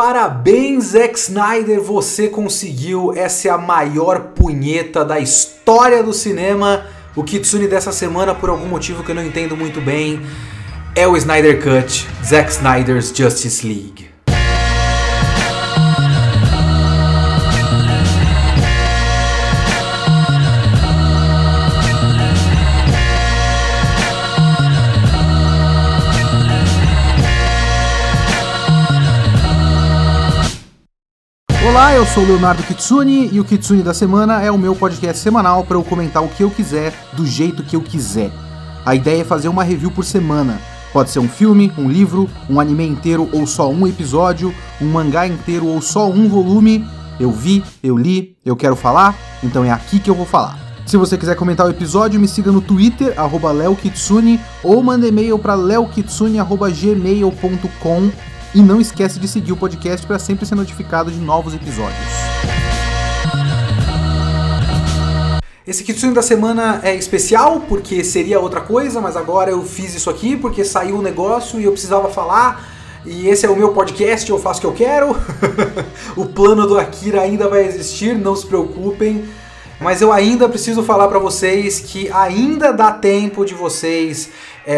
Parabéns, Zack Snyder, você conseguiu, essa é a maior punheta da história do cinema. O Kitsune dessa semana, por algum motivo que eu não entendo muito bem, é o Snyder Cut, Zack Snyder's Justice League. Olá, eu sou o Leonardo Kitsune e o Kitsune da Semana é o meu podcast semanal para eu comentar o que eu quiser, do jeito que eu quiser. A ideia é fazer uma review por semana. Pode ser um filme, um livro, um anime inteiro ou só um episódio, um mangá inteiro ou só um volume. Eu vi, eu li, eu quero falar, então é aqui que eu vou falar. Se você quiser comentar o episódio, me siga no Twitter, @leokitsune, ou manda e-mail para leokitsune@gmail.com. E não esquece de seguir o podcast para sempre ser notificado de novos episódios. Esse Kitsune da semana é especial porque seria outra coisa, mas agora eu fiz isso aqui porque saiu um negócio e eu precisava falar. E esse é o meu podcast, eu faço o que eu quero. O plano do Akira ainda vai existir, não se preocupem. Mas eu ainda preciso falar para vocês que ainda dá tempo de vocês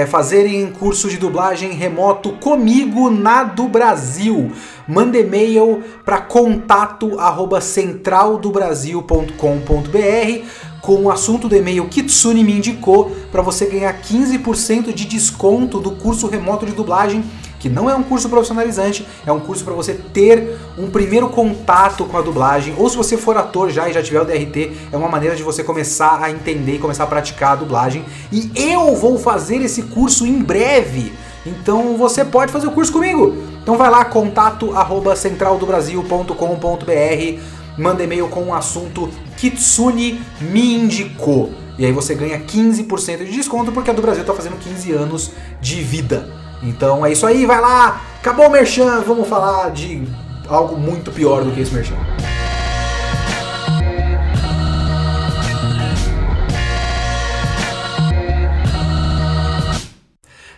fazerem curso de dublagem remoto comigo na do Brasil. Manda e-mail para contato@centraldobrasil.com.br com o assunto do e-mail Kitsune me indicou para você ganhar 15% de desconto do curso remoto de dublagem, que não é um curso profissionalizante, é um curso para você ter um primeiro contato com a dublagem, ou se você for ator já e já tiver o DRT, é uma maneira de você começar a entender e começar a praticar a dublagem. E eu vou fazer esse curso em breve, então você pode fazer o curso comigo. Então vai lá, contato@centraldobrasil.com.br, manda e-mail com o assunto Kitsune me indicou. E aí você ganha 15% de desconto, porque a do Brasil tá fazendo 15 anos de vida. Então é isso aí, vai lá, acabou o merchan, vamos falar de algo muito pior do que esse merchan.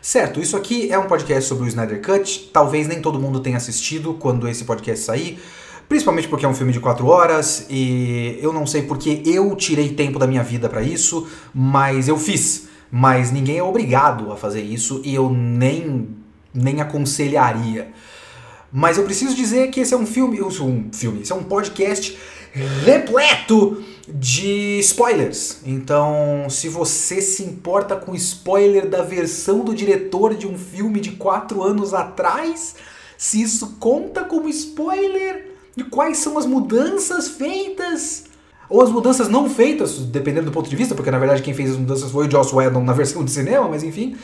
Certo, isso aqui é um podcast sobre o Snyder Cut, talvez nem todo mundo tenha assistido quando esse podcast sair, principalmente porque é um filme de 4 horas e eu não sei porque eu tirei tempo da minha vida pra isso, mas eu fiz. Mas ninguém é obrigado a fazer isso e eu nem aconselharia. Mas eu preciso dizer que esse é esse é um podcast repleto de spoilers. Então, se você se importa com spoiler da versão do diretor de um filme de 4 anos atrás, se isso conta como spoiler, e quais são as mudanças feitas... ou as mudanças não feitas, dependendo do ponto de vista, porque na verdade quem fez as mudanças foi o Joss Whedon na versão de cinema, mas enfim.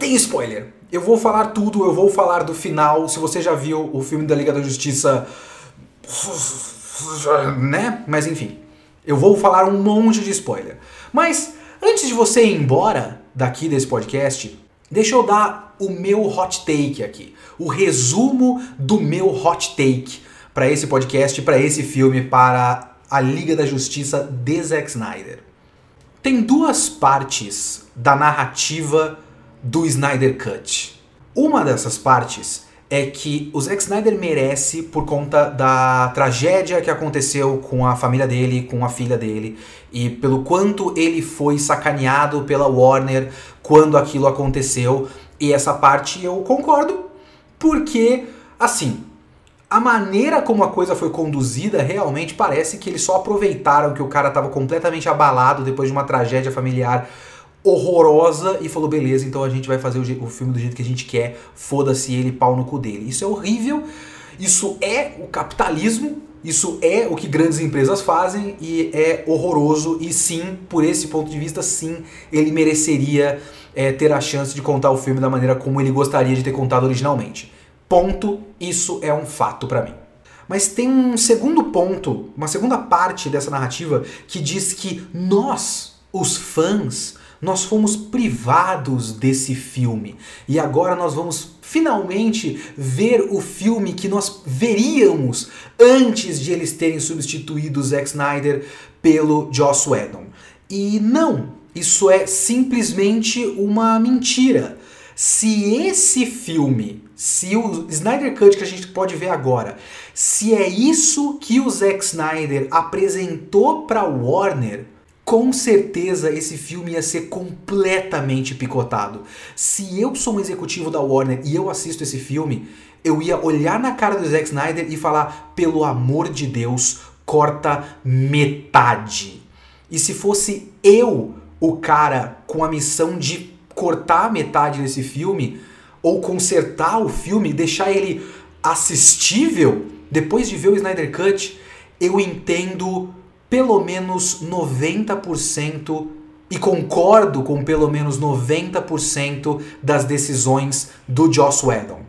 Tem spoiler. Eu vou falar tudo, eu vou falar do final. Se você já viu o filme da Liga da Justiça, né? Mas enfim, eu vou falar um monte de spoiler. Mas antes de você ir embora daqui desse podcast, deixa eu dar o meu hot take aqui. O resumo do meu hot take para esse podcast, para esse filme, para a Liga da Justiça de Zack Snyder. Tem duas partes da narrativa do Snyder Cut. Uma dessas partes é que o Zack Snyder merece por conta da tragédia que aconteceu com a família dele, com a filha dele, e pelo quanto ele foi sacaneado pela Warner quando aquilo aconteceu. E essa parte eu concordo, porque, assim... a maneira como a coisa foi conduzida realmente parece que eles só aproveitaram que o cara estava completamente abalado depois de uma tragédia familiar horrorosa e falou, beleza, então a gente vai fazer o filme do jeito que a gente quer, foda-se ele, pau no cu dele. Isso é horrível, isso é o capitalismo, isso é o que grandes empresas fazem e é horroroso e sim, por esse ponto de vista, sim, ele mereceria ter a chance de contar o filme da maneira como ele gostaria de ter contado originalmente. Ponto, isso é um fato pra mim. Mas tem um segundo ponto, uma segunda parte dessa narrativa que diz que nós, os fãs, nós fomos privados desse filme. E agora nós vamos finalmente ver o filme que nós veríamos antes de eles terem substituído o Zack Snyder pelo Joss Whedon. E não, isso é simplesmente uma mentira. Se esse filme, se o Snyder Cut que a gente pode ver agora, se é isso que o Zack Snyder apresentou para Warner, com certeza esse filme ia ser completamente picotado. Se eu sou um executivo da Warner e eu assisto esse filme, eu ia olhar na cara do Zack Snyder e falar, pelo amor de Deus, corta metade. E se fosse eu o cara com a missão de cortar metade desse filme, ou consertar o filme, deixar ele assistível, depois de ver o Snyder Cut, eu entendo pelo menos 90% e concordo com pelo menos 90% das decisões do Joss Whedon.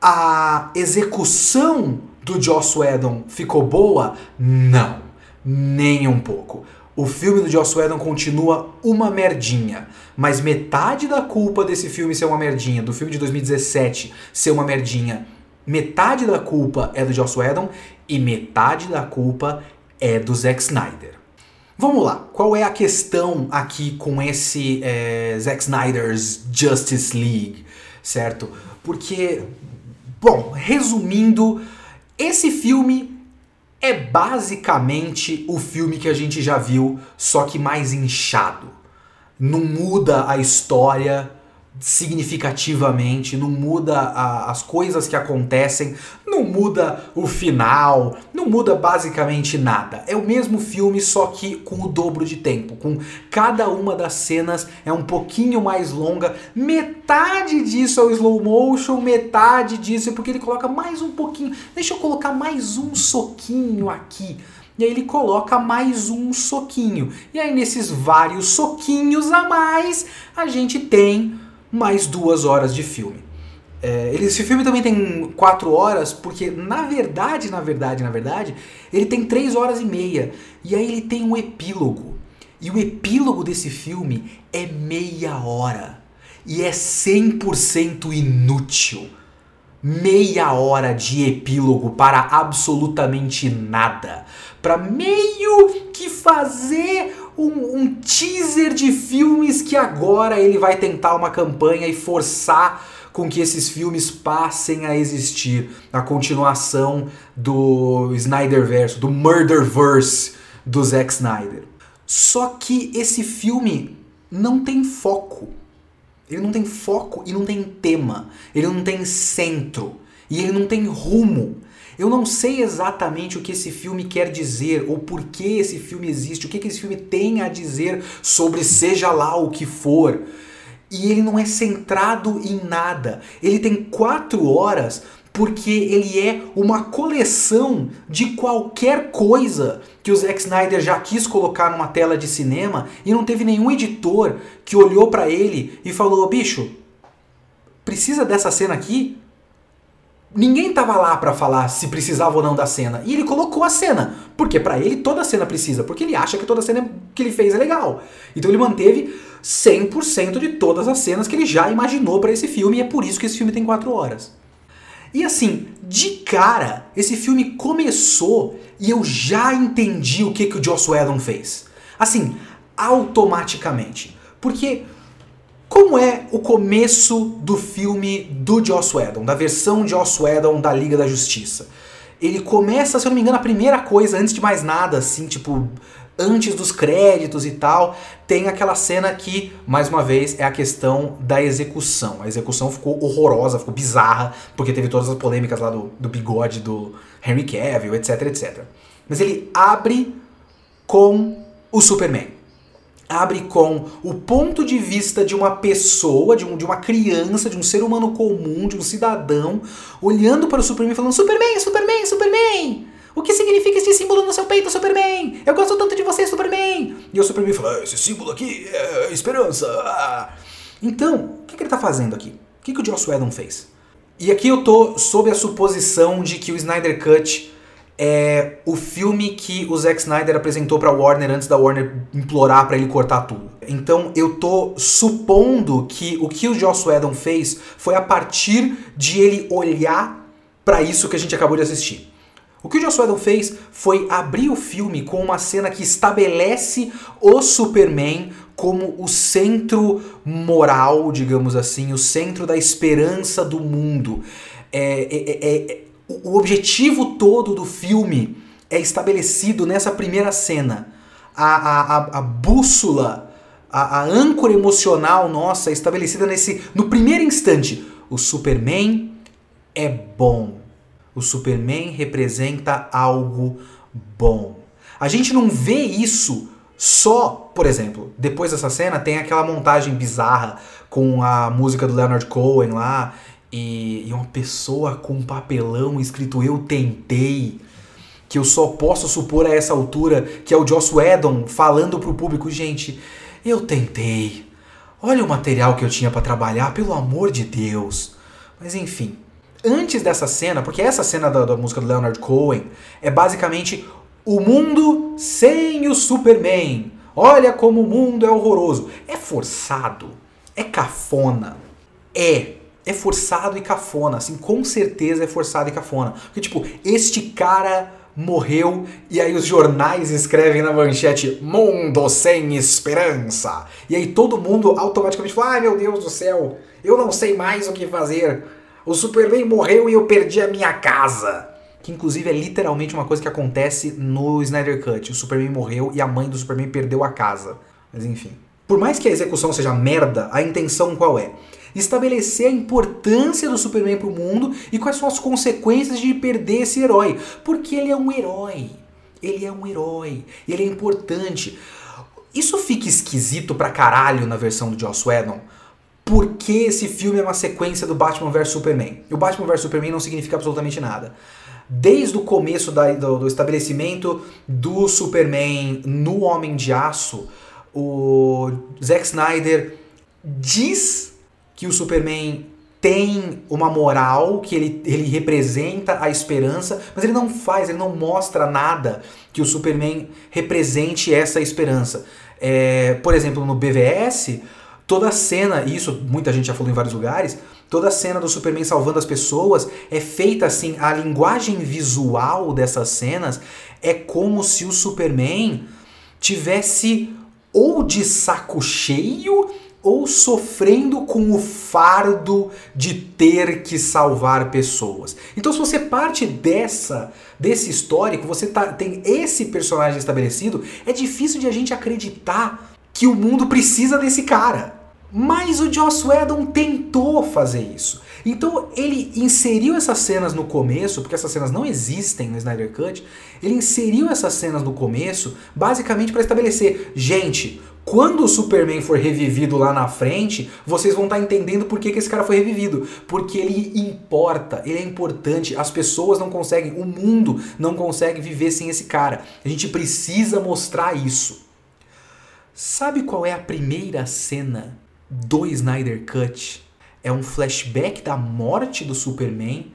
A execução do Joss Whedon ficou boa? Não, nem um pouco. O filme do Joss Whedon continua uma merdinha, mas metade da culpa desse filme ser uma merdinha, do filme de 2017 ser uma merdinha, metade da culpa é do Joss Whedon e metade da culpa é do Zack Snyder. Vamos lá, qual é a questão aqui com esse Zack Snyder's Justice League, certo? Porque, bom, resumindo, esse filme é basicamente o filme que a gente já viu, só que mais inchado. Não muda a história significativamente, não muda as coisas que acontecem, não muda o final, não muda basicamente nada. É o mesmo filme, só que com o dobro de tempo, com cada uma das cenas é um pouquinho mais longa, metade disso é o slow motion, metade disso é porque ele coloca mais um pouquinho, deixa eu colocar mais um soquinho aqui. E aí ele coloca mais um soquinho. E aí nesses vários soquinhos a mais, a gente tem mais 2 horas de filme. Esse filme também tem 4 horas, porque na verdade, ele tem 3 horas e meia. E aí ele tem um epílogo. E o epílogo desse filme é meia hora. E é 100% inútil. Meia hora de epílogo para absolutamente nada. Para meio que fazer um teaser de filmes que agora ele vai tentar uma campanha e forçar com que esses filmes passem a existir. A continuação do Snyderverse, do Murderverse do Zack Snyder. Só que esse filme não tem foco. Ele não tem foco e não tem tema. Ele não tem centro. E ele não tem rumo. Eu não sei exatamente o que esse filme quer dizer, ou por que esse filme existe, o que esse filme tem a dizer sobre seja lá o que for. E ele não é centrado em nada. Ele tem 4 horas porque ele é uma coleção de qualquer coisa que o Zack Snyder já quis colocar numa tela de cinema e não teve nenhum editor que olhou pra ele e falou, bicho, precisa dessa cena aqui? Ninguém tava lá pra falar se precisava ou não da cena. E ele colocou a cena. Porque pra ele toda cena precisa. Porque ele acha que toda cena que ele fez é legal. Então ele manteve 100% de todas as cenas que ele já imaginou pra esse filme. E é por isso que esse filme tem 4 horas. E assim, de cara, esse filme começou e eu já entendi o que o Joss Whedon fez. Assim, automaticamente. Porque como é o começo do filme do Joss Whedon, da versão Joss Whedon da Liga da Justiça? Ele começa, se eu não me engano, a primeira coisa, antes de mais nada, assim, tipo, antes dos créditos e tal, tem aquela cena que, mais uma vez, é a questão da execução. A execução ficou horrorosa, ficou bizarra, porque teve todas as polêmicas lá do bigode do Henry Cavill, etc, etc. Mas ele abre com o Superman. Abre com o ponto de vista de uma pessoa, de uma criança, de um ser humano comum, de um cidadão, olhando para o Superman e falando, Superman, Superman, Superman! O que significa esse símbolo no seu peito, Superman? Eu gosto tanto de você, Superman! E o Superman fala, esse símbolo aqui é esperança! Ah. Então, o que ele tá fazendo aqui? O que o Joss Whedon fez? E aqui eu tô sob a suposição de que o Snyder Cut é o filme que o Zack Snyder apresentou pra Warner antes da Warner implorar pra ele cortar tudo. Então eu tô supondo que o Joss Whedon fez foi a partir de ele olhar pra isso que a gente acabou de assistir. O que o Joss Whedon fez foi abrir o filme com uma cena que estabelece o Superman como o centro moral, digamos assim, o centro da esperança do mundo. O objetivo todo do filme é estabelecido nessa primeira cena. A bússola, a âncora emocional nossa é estabelecida no primeiro instante. O Superman é bom. O Superman representa algo bom. A gente não vê isso só, por exemplo, depois dessa cena tem aquela montagem bizarra com a música do Leonard Cohen lá e uma pessoa com um papelão escrito "Eu tentei", que eu só posso supor a essa altura que é o Joss Whedon falando pro público: gente, eu tentei, olha o material que eu tinha pra trabalhar, pelo amor de Deus. Mas enfim, antes dessa cena, porque essa cena da música do Leonard Cohen é basicamente o mundo sem o Superman, olha como o mundo é horroroso. É forçado, é cafona, é forçado e cafona, assim, com certeza é forçado e cafona, porque tipo, este cara morreu e aí os jornais escrevem na manchete "Mundo sem esperança", e aí todo mundo automaticamente fala: ai meu Deus do céu, eu não sei mais o que fazer, o Superman morreu e eu perdi a minha casa. Que inclusive é literalmente uma coisa que acontece no Snyder Cut, o Superman morreu e a mãe do Superman perdeu a casa. Mas enfim, por mais que a execução seja merda, a intenção qual é? Estabelecer a importância do Superman pro mundo e quais são as consequências de perder esse herói. Porque ele é um herói. Ele é um herói. Ele é importante. Isso fica esquisito pra caralho na versão do Joss Whedon. Porque esse filme é uma sequência do Batman vs Superman. E o Batman vs Superman não significa absolutamente nada. Desde o começo do estabelecimento do Superman no Homem de Aço, o Zack Snyder diz que o Superman tem uma moral, que ele representa a esperança, mas ele não mostra nada que o Superman represente essa esperança. Por exemplo, no BVS, toda a cena, e isso muita gente já falou em vários lugares, toda a cena do Superman salvando as pessoas é feita assim, a linguagem visual dessas cenas é como se o Superman tivesse ou de saco cheio ou sofrendo com o fardo de ter que salvar pessoas. Então, se você parte desse histórico, você tem esse personagem estabelecido, é difícil de a gente acreditar que o mundo precisa desse cara. Mas o Joss Whedon tentou fazer isso. Então, ele inseriu essas cenas no começo, porque essas cenas não existem no Snyder Cut, ele inseriu essas cenas no começo, basicamente para estabelecer: gente, quando o Superman for revivido lá na frente, vocês vão estar entendendo por que esse cara foi revivido. Porque ele importa, ele é importante, as pessoas não conseguem, o mundo não consegue viver sem esse cara. A gente precisa mostrar isso. Sabe qual é a primeira cena do Snyder Cut? É um flashback da morte do Superman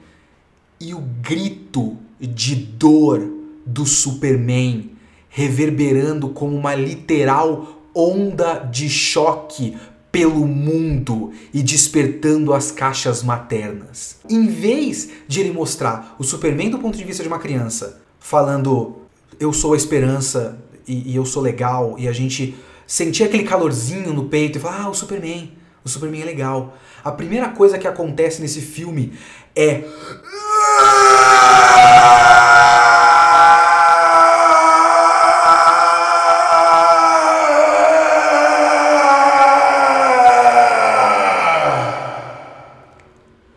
e o grito de dor do Superman reverberando como uma literal onda de choque pelo mundo e despertando as caixas maternas. Em vez de ele mostrar o Superman do ponto de vista de uma criança, falando "eu sou a esperança e eu sou legal", e a gente sentir aquele calorzinho no peito e falar: ah, o Superman é legal. A primeira coisa que acontece nesse filme é...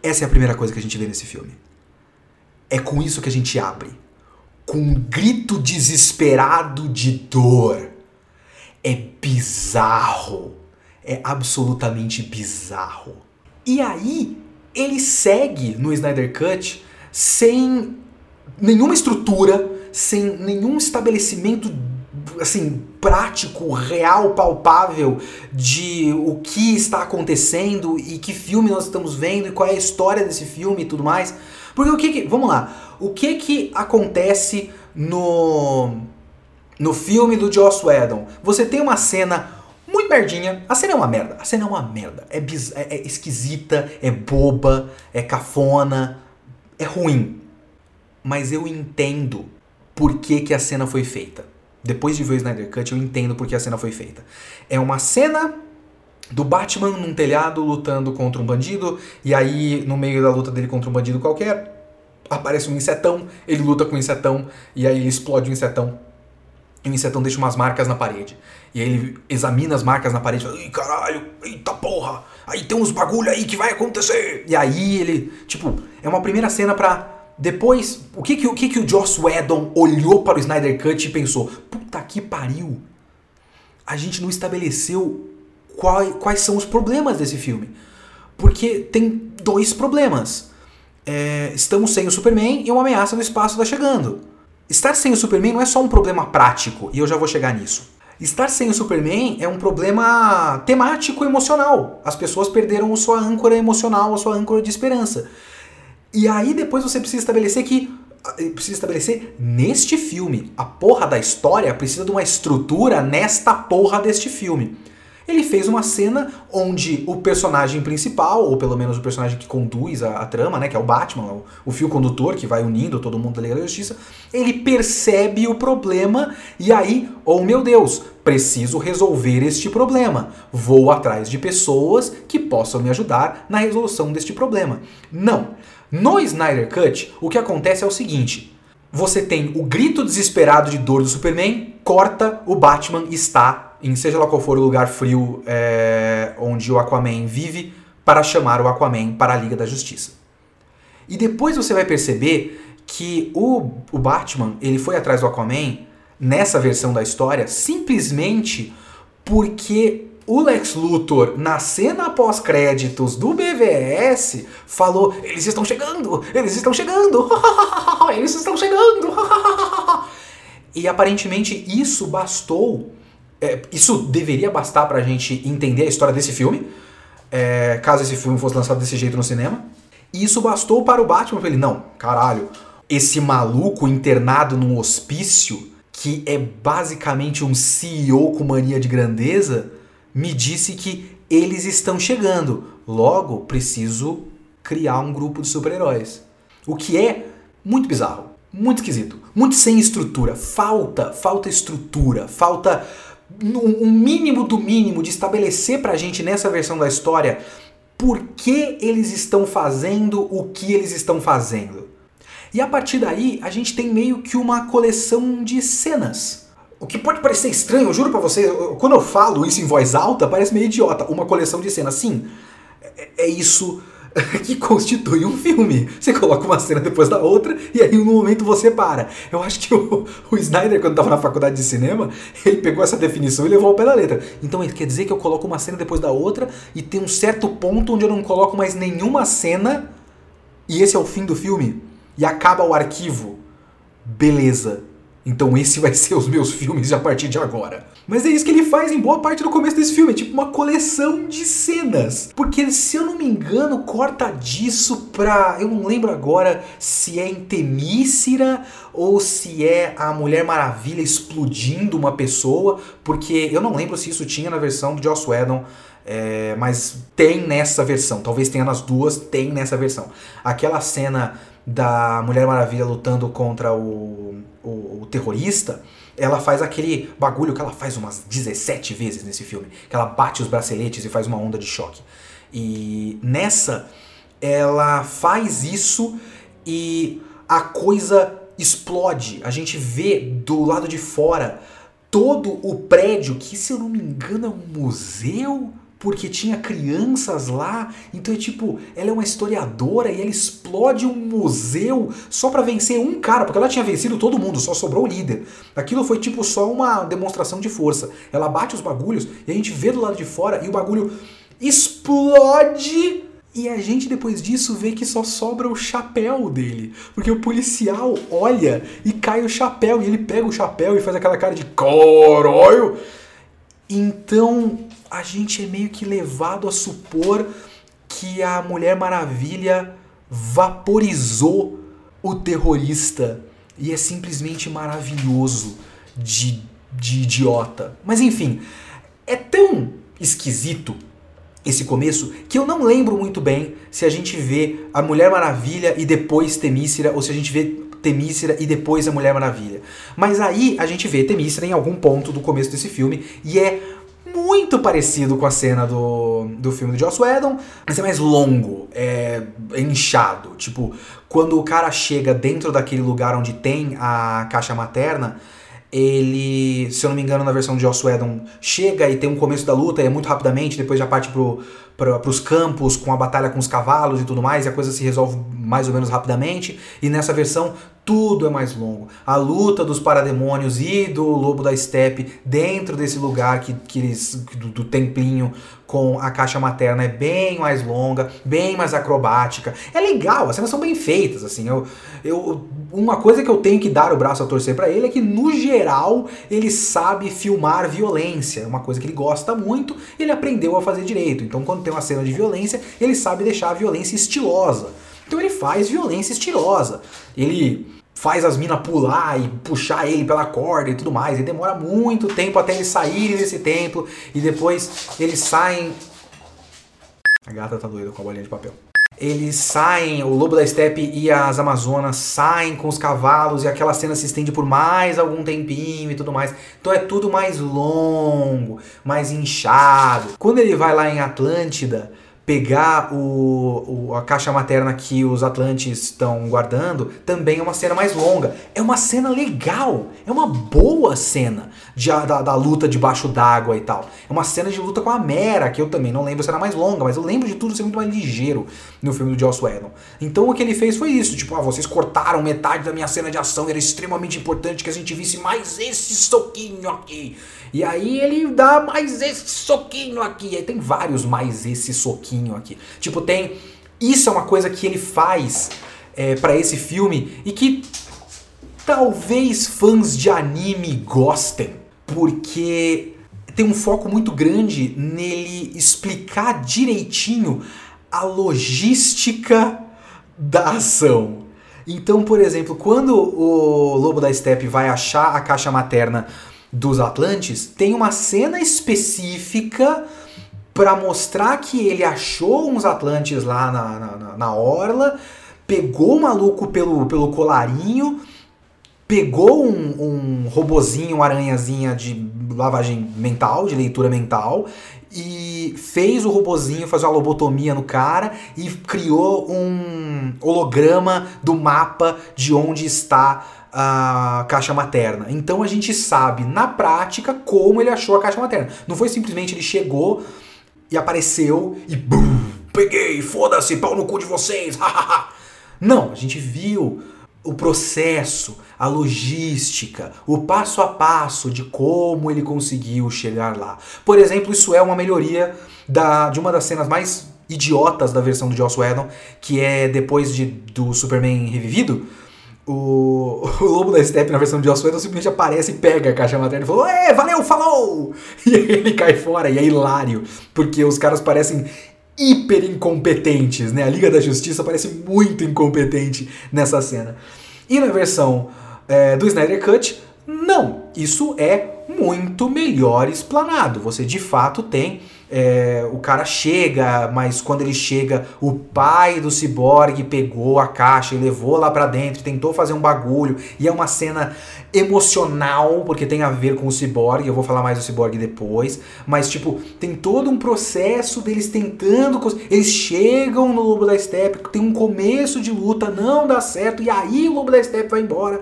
Essa é a primeira coisa que a gente vê nesse filme. É com isso que a gente abre. Com um grito desesperado de dor. É bizarro. É absolutamente bizarro. E aí, ele segue no Snyder Cut sem nenhuma estrutura, sem nenhum estabelecimento assim, prático, real, palpável de o que está acontecendo e que filme nós estamos vendo e qual é a história desse filme e tudo mais. Porque vamos lá, o que acontece no filme do Joss Whedon? Você tem uma cena muito merdinha. A cena é uma merda, a cena é uma merda. É esquisita, é boba, é cafona, é ruim. mas eu entendo por que que a cena foi feita. Depois de ver o Snyder Cut, eu entendo por que a cena foi feita. É uma cena do Batman num telhado lutando contra um bandido, e aí no meio da luta dele contra um bandido qualquer, aparece um insetão, ele luta com um insetão, e aí ele explode um insetão. E o insetão deixa umas marcas na parede. E aí ele examina as marcas na parede e fala, ai caralho, eita porra, aí tem uns bagulho aí que vai acontecer. E aí ele, tipo, é uma primeira cena pra depois, o que o Joss Whedon olhou para o Snyder Cut e pensou, puta que pariu, a gente não estabeleceu quais são os problemas desse filme. Porque tem dois problemas. Estamos sem o Superman e uma ameaça no espaço tá chegando. Estar sem o Superman não é só um problema prático, e eu já vou chegar nisso. Estar sem o Superman é um problema temático e emocional. As pessoas perderam a sua âncora emocional, a sua âncora de esperança. E aí depois você precisa estabelecer neste filme. A porra da história precisa de uma estrutura nesta porra deste filme. Ele fez uma cena onde o personagem principal, ou pelo menos o personagem que conduz a trama, né, que é o Batman, o fio condutor que vai unindo todo mundo da Liga da Justiça, ele percebe o problema e aí, oh meu Deus, preciso resolver este problema. Vou atrás de pessoas que possam me ajudar na resolução deste problema. Não. No Snyder Cut, o que acontece é o seguinte. Você tem o grito desesperado de dor do Superman, corta, o Batman está em seja lá qual for o lugar frio onde o Aquaman vive, para chamar o Aquaman para a Liga da Justiça. E depois você vai perceber que o Batman, ele foi atrás do Aquaman, nessa versão da história, simplesmente porque o Lex Luthor, na cena pós-créditos do BVS, falou, eles estão chegando, eles estão chegando. E aparentemente isso bastou. Isso deveria bastar pra gente entender a história desse filme, caso esse filme fosse lançado desse jeito no cinema. E isso bastou para o Batman, pra ele, não, caralho, esse maluco internado num hospício, que é basicamente um CEO com mania de grandeza, me disse que eles estão chegando. Logo, preciso criar um grupo de super-heróis. O que é muito bizarro, muito esquisito, muito sem estrutura. Falta estrutura, falta um mínimo do mínimo de estabelecer pra gente nessa versão da história por que eles estão fazendo o que eles estão fazendo. E a partir daí a gente tem meio que uma coleção de cenas. O que pode parecer estranho, eu juro pra vocês, quando eu falo isso em voz alta parece meio idiota. Uma coleção de cenas, sim, é isso que constitui um filme. Você coloca uma cena depois da outra e aí no momento você para. Eu acho que o Snyder, quando estava na faculdade de cinema, ele pegou essa definição e levou ao pé da letra. Então ele quer dizer que eu coloco uma cena depois da outra e tem um certo ponto onde eu não coloco mais nenhuma cena e esse é o fim do filme e acaba o arquivo. Beleza. Então esse vai ser os meus filmes a partir de agora. Mas é isso que ele faz em boa parte do começo desse filme. É tipo uma coleção de cenas. Porque, se eu não me engano, corta disso pra... Eu não lembro agora se é em Temíscira ou se é a Mulher Maravilha explodindo uma pessoa. Porque eu não lembro se isso tinha na versão do Joss Whedon. Mas tem nessa versão. Talvez tenha nas duas, tem nessa versão. Aquela cena da Mulher Maravilha lutando contra o terrorista, ela faz aquele bagulho que ela faz umas 17 vezes nesse filme, que ela bate os braceletes e faz uma onda de choque. E nessa, ela faz isso e a coisa explode. A gente vê do lado de fora todo o prédio, que se eu não me engano é um museu, porque tinha crianças lá, então é tipo, ela é uma historiadora e ela explode um museu só pra vencer um cara, porque ela tinha vencido todo mundo, só sobrou o líder. Aquilo foi tipo só uma demonstração de força. Ela bate os bagulhos e a gente vê do lado de fora e o bagulho explode e a gente depois disso vê que só sobra o chapéu dele, porque o policial olha e cai o chapéu e ele pega o chapéu e faz aquela cara de caralho. Então a gente é meio que levado a supor que a Mulher Maravilha vaporizou o terrorista. E é simplesmente maravilhoso de idiota. Mas enfim, é tão esquisito esse começo, que eu não lembro muito bem se a gente vê a Mulher Maravilha e depois Temíscira, ou se a gente vê Temíscira e depois a Mulher Maravilha. Mas aí a gente vê Temíscira em algum ponto do começo desse filme, e é muito parecido com a cena do filme do Joss Whedon, mas é mais longo, é inchado. Tipo, quando o cara chega dentro daquele lugar onde tem a caixa materna, ele, se eu não me engano, na versão de Joss Whedon, chega e tem um começo da luta, e é muito rapidamente, depois já parte pros campos, com a batalha com os cavalos e tudo mais, e a coisa se resolve mais ou menos rapidamente, e nessa versão tudo é mais longo. A luta dos parademônios e do Lobo da Estepe dentro desse lugar do templinho com a caixa materna é bem mais longa, bem mais acrobática. É legal, as cenas são bem feitas, assim. Uma coisa que eu tenho que dar o braço a torcer pra ele é que, no geral, ele sabe filmar violência. É uma coisa que ele gosta muito, ele aprendeu a fazer direito. Então, quando tem uma cena de violência, ele sabe deixar a violência estilosa. Então ele faz violência estilosa. Ele faz as minas pular e puxar ele pela corda e tudo mais. Ele demora muito tempo até eles saírem desse templo. E depois eles saem... A gata tá doida com a bolinha de papel. Eles saem, o Lobo da Estepe e as Amazonas saem com os cavalos, e aquela cena se estende por mais algum tempinho e tudo mais. Então é tudo mais longo, mais inchado. Quando ele vai lá em Atlântida pegar a caixa materna que os Atlantes estão guardando, também é uma cena mais longa. É uma cena legal, é uma boa cena da luta debaixo d'água e tal. É uma cena de luta com a Mera, que eu também não lembro se era mais longa, mas eu lembro de tudo ser muito mais ligeiro no filme do Joss Whedon. Então o que ele fez foi isso, tipo, vocês cortaram metade da minha cena de ação, era extremamente importante que a gente visse mais esse soquinho aqui. E aí ele dá mais esse soquinho aqui, e aí tem vários mais esse soquinho aqui. Tipo, tem... Isso é uma coisa que ele faz pra esse filme e que talvez fãs de anime gostem, porque tem um foco muito grande nele explicar direitinho a logística da ação. Então, por exemplo, quando o Lobo da Estepe vai achar a caixa materna dos Atlantes, tem uma cena específica pra mostrar que ele achou uns Atlantes lá na orla, pegou o maluco pelo colarinho, pegou um robozinho, uma aranhazinha de lavagem mental, de leitura mental, e fez o robozinho fazer uma lobotomia no cara e criou um holograma do mapa de onde está a caixa materna. Então a gente sabe, na prática, como ele achou a caixa materna. Não foi simplesmente ele chegou e apareceu e bum, peguei, foda-se, pau no cu de vocês, hahaha. Não, a gente viu o processo, a logística, o passo a passo de como ele conseguiu chegar lá. Por exemplo, isso é uma melhoria de uma das cenas mais idiotas da versão do Joss Whedon, que é depois do Superman revivido. O Lobo da Estepe, na versão de Joss Whedon, simplesmente aparece e pega a caixa materna e fala: "Ê, valeu, falou!" E aí ele cai fora, e é hilário, porque os caras parecem hiper incompetentes, né? A Liga da Justiça parece muito incompetente nessa cena. E na versão do Snyder Cut, não. Isso é muito melhor explanado. Você, de fato, tem... o cara chega, mas quando ele chega, o pai do Ciborgue pegou a caixa e levou lá pra dentro, tentou fazer um bagulho, e é uma cena emocional, porque tem a ver com o Ciborgue. Eu vou falar mais do Ciborgue depois, mas tipo, tem todo um processo deles tentando, eles chegam no Lobo da Estepe, tem um começo de luta, não dá certo, e aí o Lobo da Estepe vai embora.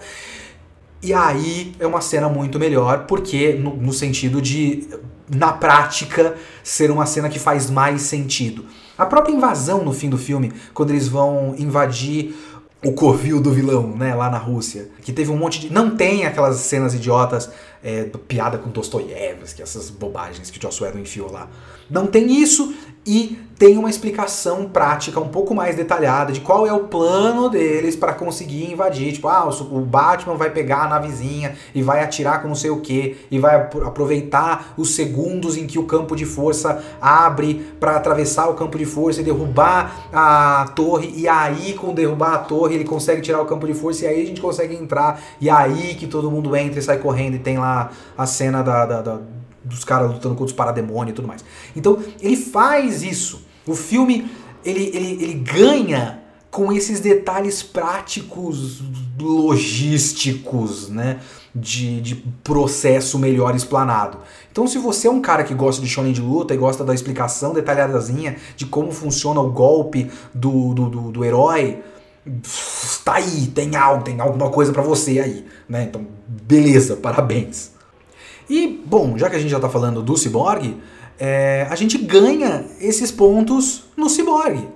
E aí é uma cena muito melhor, porque no sentido de, na prática, ser uma cena que faz mais sentido. A própria invasão no fim do filme, quando eles vão invadir o covil do vilão, né, lá na Rússia, que teve um monte de... Não tem aquelas cenas idiotas, piada com Dostoiévski, essas bobagens que o Joss Whedon enfiou lá. Não tem isso, e tem uma explicação prática um pouco mais detalhada de qual é o plano deles para conseguir invadir. Tipo, o Batman vai pegar a navezinha e vai atirar com não sei o que, e vai aproveitar os segundos em que o campo de força abre para atravessar o campo de força e derrubar a torre, e aí, com derrubar a torre, ele consegue tirar o campo de força, e aí a gente consegue entrar, e aí que todo mundo entra e sai correndo, e tem lá a cena dos caras lutando contra os parademônios e tudo mais. Então, ele faz isso. O filme, ele ganha com esses detalhes práticos, logísticos, né? De processo melhor explanado. Então, se você é um cara que gosta de shonen de luta e gosta da explicação detalhadazinha de como funciona o golpe do herói, tá aí, tem alguma coisa pra você aí, né? Então, beleza, parabéns. E, bom, já que a gente já tá falando do Ciborgue, a gente ganha esses pontos no Ciborgue.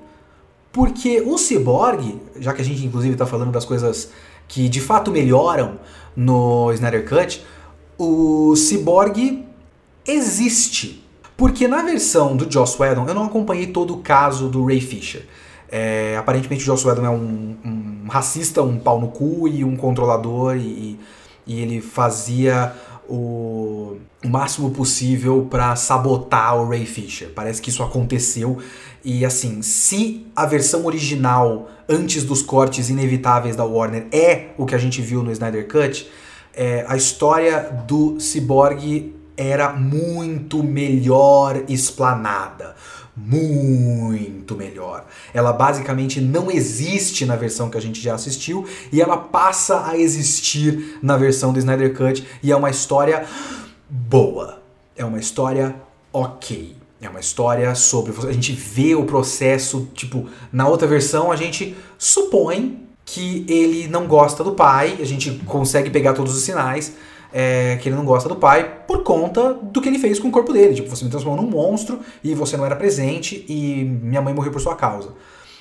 Porque o Ciborgue, já que a gente inclusive tá falando das coisas que de fato melhoram no Snyder Cut, o Ciborgue existe. Porque na versão do Joss Whedon, eu não acompanhei todo o caso do Ray Fisher. Aparentemente o Joss Whedon é um racista, um pau no cu e um controlador, e ele fazia o máximo possível pra sabotar o Ray Fisher. Parece que isso aconteceu. E assim, se a versão original, antes dos cortes inevitáveis da Warner, é o que a gente viu no Snyder Cut, a história do Ciborgue era muito melhor explanada. Muito melhor. Ela basicamente não existe na versão que a gente já assistiu, e ela passa a existir na versão do Snyder Cut, e é uma história boa. É uma história ok. É uma história sobre... A gente vê o processo, tipo, na outra versão a gente supõe que ele não gosta do pai, a gente consegue pegar todos os sinais, que ele não gosta do pai por conta do que ele fez com o corpo dele. Tipo, você me transformou num monstro e você não era presente e minha mãe morreu por sua causa.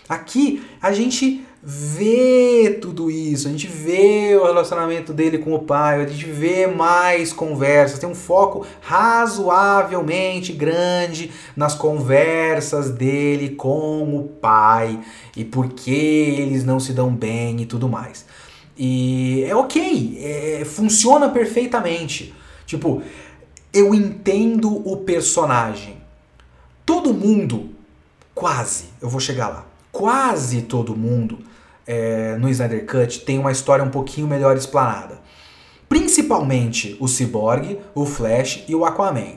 Aqui a gente vê tudo isso, a gente vê o relacionamento dele com o pai, a gente vê mais conversas, tem um foco razoavelmente grande nas conversas dele com o pai e por que eles não se dão bem e tudo mais. E é ok, funciona perfeitamente. Tipo, eu entendo o personagem. Todo mundo, quase, eu vou chegar lá, quase todo mundo no Snyder Cut tem uma história um pouquinho melhor explanada. Principalmente o Ciborgue, o Flash e o Aquaman.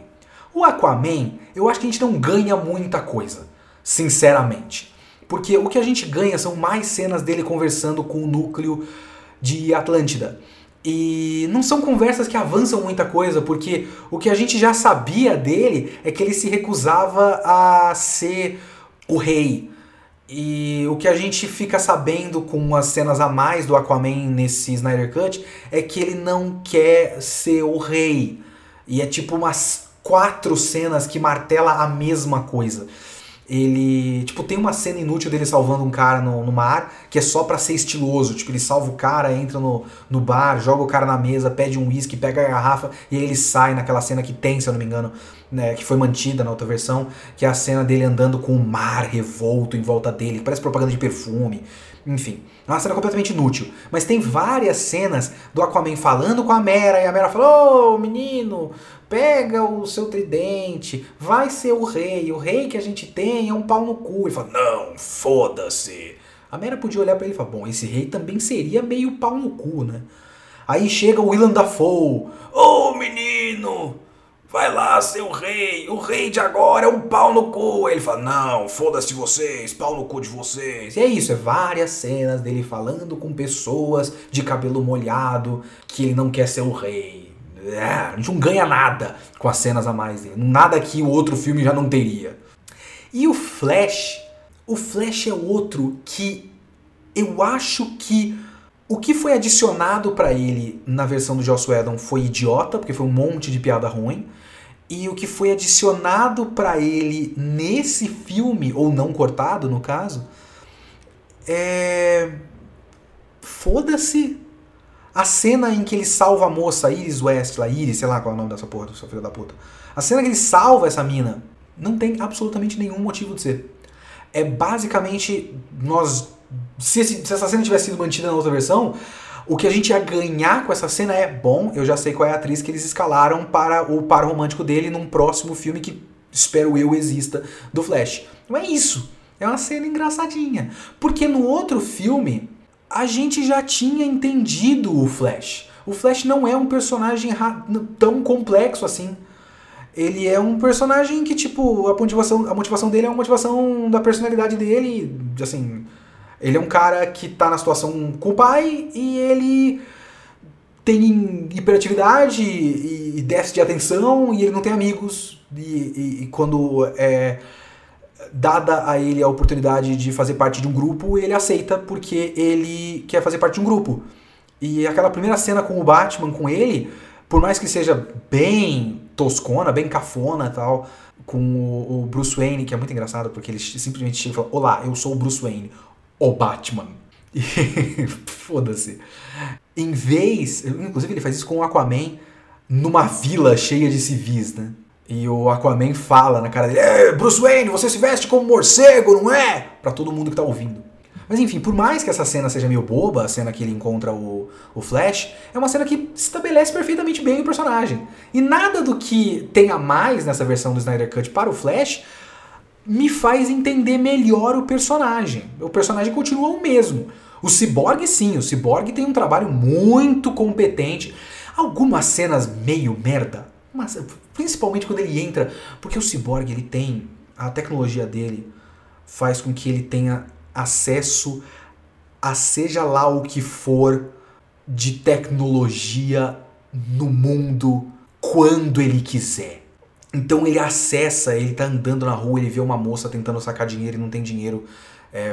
O Aquaman, eu acho que a gente não ganha muita coisa, sinceramente. Porque o que a gente ganha são mais cenas dele conversando com o núcleo de Atlântida. E não são conversas que avançam muita coisa, porque o que a gente já sabia dele é que ele se recusava a ser o rei. E o que a gente fica sabendo com as cenas a mais do Aquaman nesse Snyder Cut é que ele não quer ser o rei. E é tipo umas 4 cenas que martela a mesma coisa. Ele, tipo, tem uma cena inútil dele salvando um cara no mar, que é só pra ser estiloso. Tipo, ele salva o cara, entra no bar, joga o cara na mesa, pede um uísque, pega a garrafa, e aí ele sai naquela cena que tem, se eu não me engano, né, que foi mantida na outra versão, que é a cena dele andando com o mar revolto em volta dele, que parece propaganda de perfume. Enfim, é uma cena completamente inútil. Mas tem várias cenas do Aquaman falando com a Mera, e a Mera fala: "Ô, menino, pega o seu tridente, vai ser o rei. O rei que a gente tem é um pau no cu." Ele fala: "Não, foda-se." A Mera podia olhar pra ele e falar: "Bom, esse rei também seria meio pau no cu, né?" Aí chega o Willem Dafoe: "Ô, menino, vai lá ser o rei de agora é um pau no cu." Ele fala: "Não, foda-se vocês, pau no cu de vocês." E é isso, é várias cenas dele falando com pessoas de cabelo molhado que ele não quer ser o rei. A gente não ganha nada com as cenas a mais dele, nada que o outro filme já não teria. E o Flash é outro que eu acho que o que foi adicionado pra ele na versão do Joss Whedon foi idiota, porque foi um monte de piada ruim. E o que foi adicionado pra ele nesse filme, ou não cortado no caso, foda-se. A cena em que ele salva a moça, Iris West, lá, Iris, sei lá qual é o nome dessa porra, do seu filho da puta. A cena que ele salva essa mina não tem absolutamente nenhum motivo de ser. É basicamente nós... Se essa cena tivesse sido mantida na outra versão, o que a gente ia ganhar com essa cena é: bom, eu já sei qual é a atriz que eles escalaram para o par romântico dele num próximo filme que, espero eu, exista, do Flash. Não é isso. É uma cena engraçadinha. Porque no outro filme, a gente já tinha entendido o Flash. O Flash não é um personagem tão complexo assim. Ele é um personagem que, tipo, a motivação dele é uma motivação da personalidade dele, assim... Ele é um cara que tá na situação com o pai e ele tem hiperatividade e déficit de atenção e ele não tem amigos. E quando é dada a ele a oportunidade de fazer parte de um grupo, ele aceita porque ele quer fazer parte de um grupo. E aquela primeira cena com o Batman, com ele, por mais que seja bem toscona, bem cafona e tal... Com o Bruce Wayne, que é muito engraçado, porque ele simplesmente chega e fala: "Olá, eu sou o Bruce Wayne, o Batman." Foda-se. Em vez... Inclusive ele faz isso com o Aquaman numa vila cheia de civis, né? E o Aquaman fala na cara dele: "Bruce Wayne, você se veste como morcego, não é?" Pra todo mundo que tá ouvindo. Mas enfim, por mais que essa cena seja meio boba, a cena que ele encontra o Flash, é uma cena que estabelece perfeitamente bem o personagem. E nada do que tem a mais nessa versão do Snyder Cut para o Flash me faz entender melhor o personagem. O personagem continua o mesmo. O Ciborgue, sim, o Ciborgue tem um trabalho muito competente. Algumas cenas meio merda, mas principalmente quando ele entra, porque o Ciborgue, ele tem... A tecnologia dele faz com que ele tenha acesso a seja lá o que for de tecnologia no mundo quando ele quiser. Então ele acessa, ele tá andando na rua, ele vê uma moça tentando sacar dinheiro e não tem dinheiro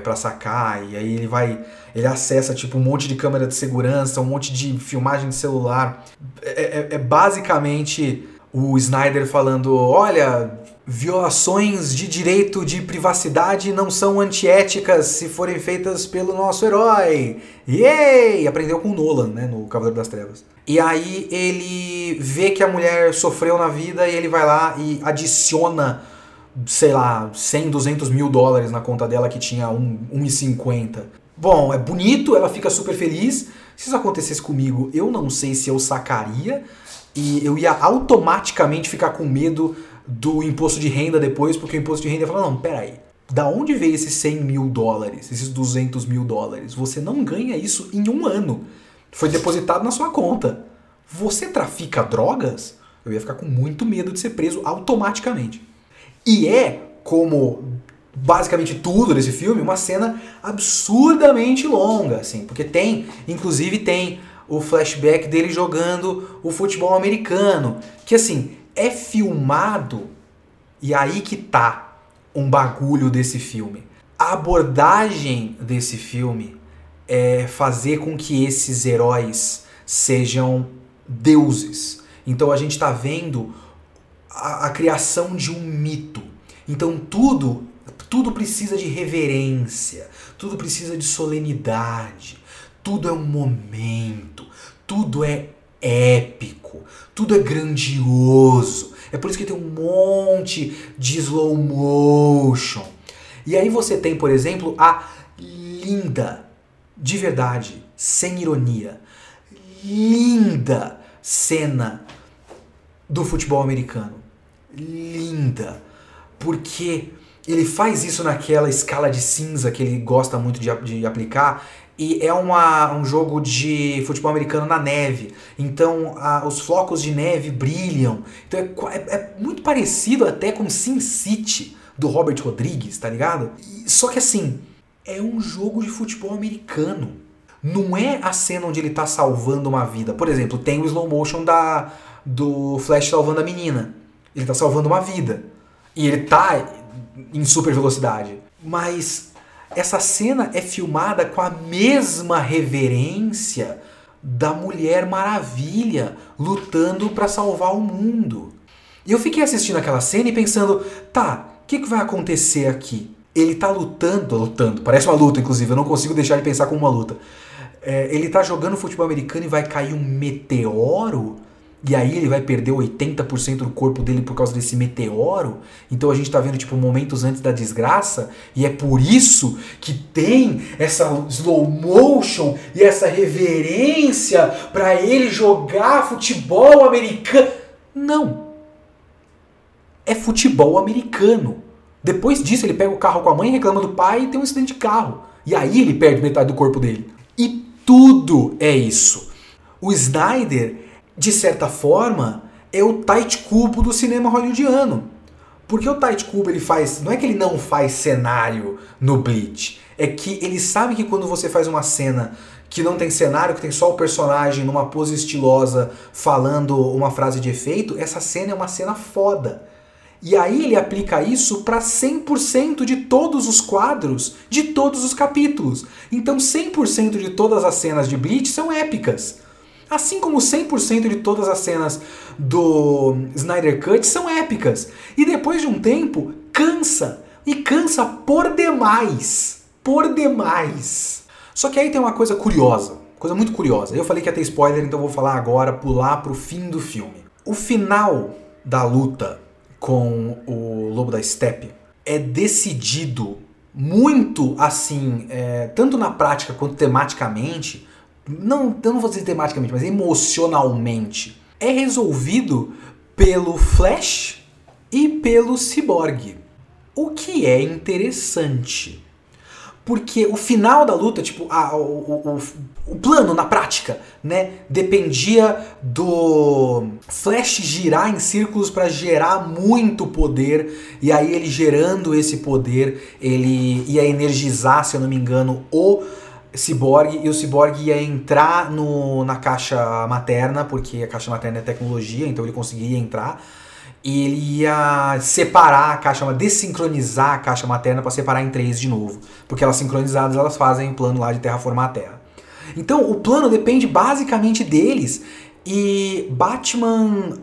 pra sacar, e aí ele vai, ele acessa tipo um monte de câmera de segurança, um monte de filmagem de celular. É basicamente o Snyder falando: "Olha, violações de direito de privacidade não são antiéticas se forem feitas pelo nosso herói. Yay!" Aprendeu com o Nolan, né, no Cavaleiro das Trevas. E aí ele vê que a mulher sofreu na vida e ele vai lá e adiciona, sei lá, 100, 200 mil dólares na conta dela que tinha 1,50. Bom, é bonito, ela fica super feliz. Se isso acontecesse comigo, eu não sei se eu sacaria. E eu ia automaticamente ficar com medo do imposto de renda depois, porque o imposto de renda fala: "Não, peraí, da onde veio esses 100 mil dólares, esses 200 mil dólares? Você não ganha isso em um ano. Foi depositado na sua conta. Você trafica drogas?" Eu ia ficar com muito medo de ser preso automaticamente. E é, como basicamente tudo nesse filme, uma cena absurdamente longa, assim, porque tem, inclusive tem... o flashback dele jogando o futebol americano, que assim, é filmado, e aí que tá um bagulho desse filme. A abordagem desse filme é fazer com que esses heróis sejam deuses. Então a gente tá vendo a criação de um mito. Então tudo precisa de reverência, tudo precisa de solenidade. Tudo é um momento, tudo é épico, tudo é grandioso. É por isso que tem um monte de slow motion. E aí você tem, por exemplo, a linda, de verdade, sem ironia, linda cena do futebol americano. Linda, porque ele faz isso naquela escala de cinza que ele gosta muito de aplicar. E é um jogo de futebol americano na neve. Então os flocos de neve brilham. Então é muito parecido até com Sin City, do Robert Rodrigues, tá ligado? Só que assim, é um jogo de futebol americano. Não é a cena onde ele tá salvando uma vida. Por exemplo, tem o slow motion do Flash salvando a menina. Ele tá salvando uma vida. E ele tá em super velocidade. Mas... essa cena é filmada com a mesma reverência da Mulher Maravilha lutando pra salvar o mundo. E eu fiquei assistindo aquela cena e pensando: tá, o que vai acontecer aqui? Ele tá lutando, parece uma luta inclusive, eu não consigo deixar de pensar como uma luta. Ele tá jogando futebol americano e vai cair um meteoro? E aí ele vai perder 80% do corpo dele por causa desse meteoro. Então a gente tá vendo, tipo, momentos antes da desgraça. E é por isso que tem essa slow motion e essa reverência pra ele jogar futebol americano. Não. É futebol americano. Depois disso ele pega o carro com a mãe, reclama do pai e tem um acidente de carro. E aí ele perde metade do corpo dele. E tudo é isso. O Snyder... de certa forma, é o tight cubo do cinema hollywoodiano. Porque o tight cubo, ele faz... Não é que ele não faz cenário no Bleach. É que ele sabe que quando você faz uma cena que não tem cenário, que tem só o personagem numa pose estilosa falando uma frase de efeito, essa cena é uma cena foda. E aí ele aplica isso para 100% de todos os quadros, de todos os capítulos. Então 100% de todas as cenas de Bleach são épicas. Assim como 100% de todas as cenas do Snyder Cut são épicas. E depois de um tempo, cansa. E cansa por demais. Por demais. Só que aí tem uma coisa curiosa. Coisa muito curiosa. Eu falei que ia ter spoiler, então vou falar agora, pular pro fim do filme. O final da luta com o Lobo da Estepe é decidido muito assim, tanto na prática quanto tematicamente... Não, eu não vou dizer tematicamente, mas emocionalmente. É resolvido pelo Flash e pelo Ciborgue. O que é interessante. Porque o final da luta, tipo, o plano na prática, né, dependia do Flash girar em círculos para gerar muito poder. E aí ele gerando esse poder, ele ia energizar, se eu não me engano, o... Ciborgue, e o Ciborgue ia entrar na caixa materna, porque a caixa materna é tecnologia, então ele conseguiria entrar, e ele ia separar a caixa, desincronizar a caixa materna para separar em três de novo, porque elas sincronizadas, elas fazem um plano lá de terraformar a Terra. Então o plano depende basicamente deles, e Batman,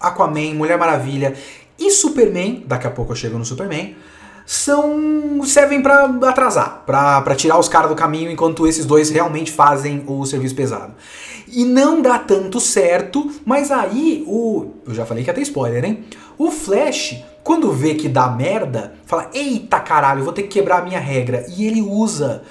Aquaman, Mulher Maravilha e Superman, daqui a pouco eu chego no Superman, servem pra atrasar, pra tirar os caras do caminho, enquanto esses dois realmente fazem o serviço pesado. E não dá tanto certo, mas aí eu já falei que ia ter spoiler, hein? O Flash, quando vê que dá merda, fala, eita caralho, vou ter que quebrar a minha regra. E ele usa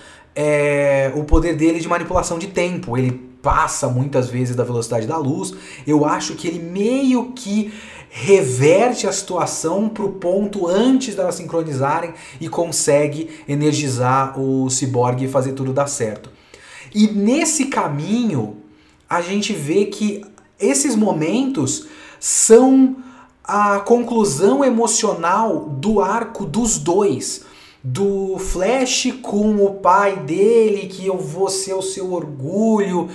o poder dele de manipulação de tempo, ele passa muitas vezes da velocidade da luz. Eu acho que ele meio que reverte a situação pro ponto antes delas sincronizarem e consegue energizar o Ciborgue e fazer tudo dar certo. E nesse caminho, a gente vê que esses momentos são a conclusão emocional do arco dos dois. Do Flash com o pai dele, que eu vou ser o seu orgulho,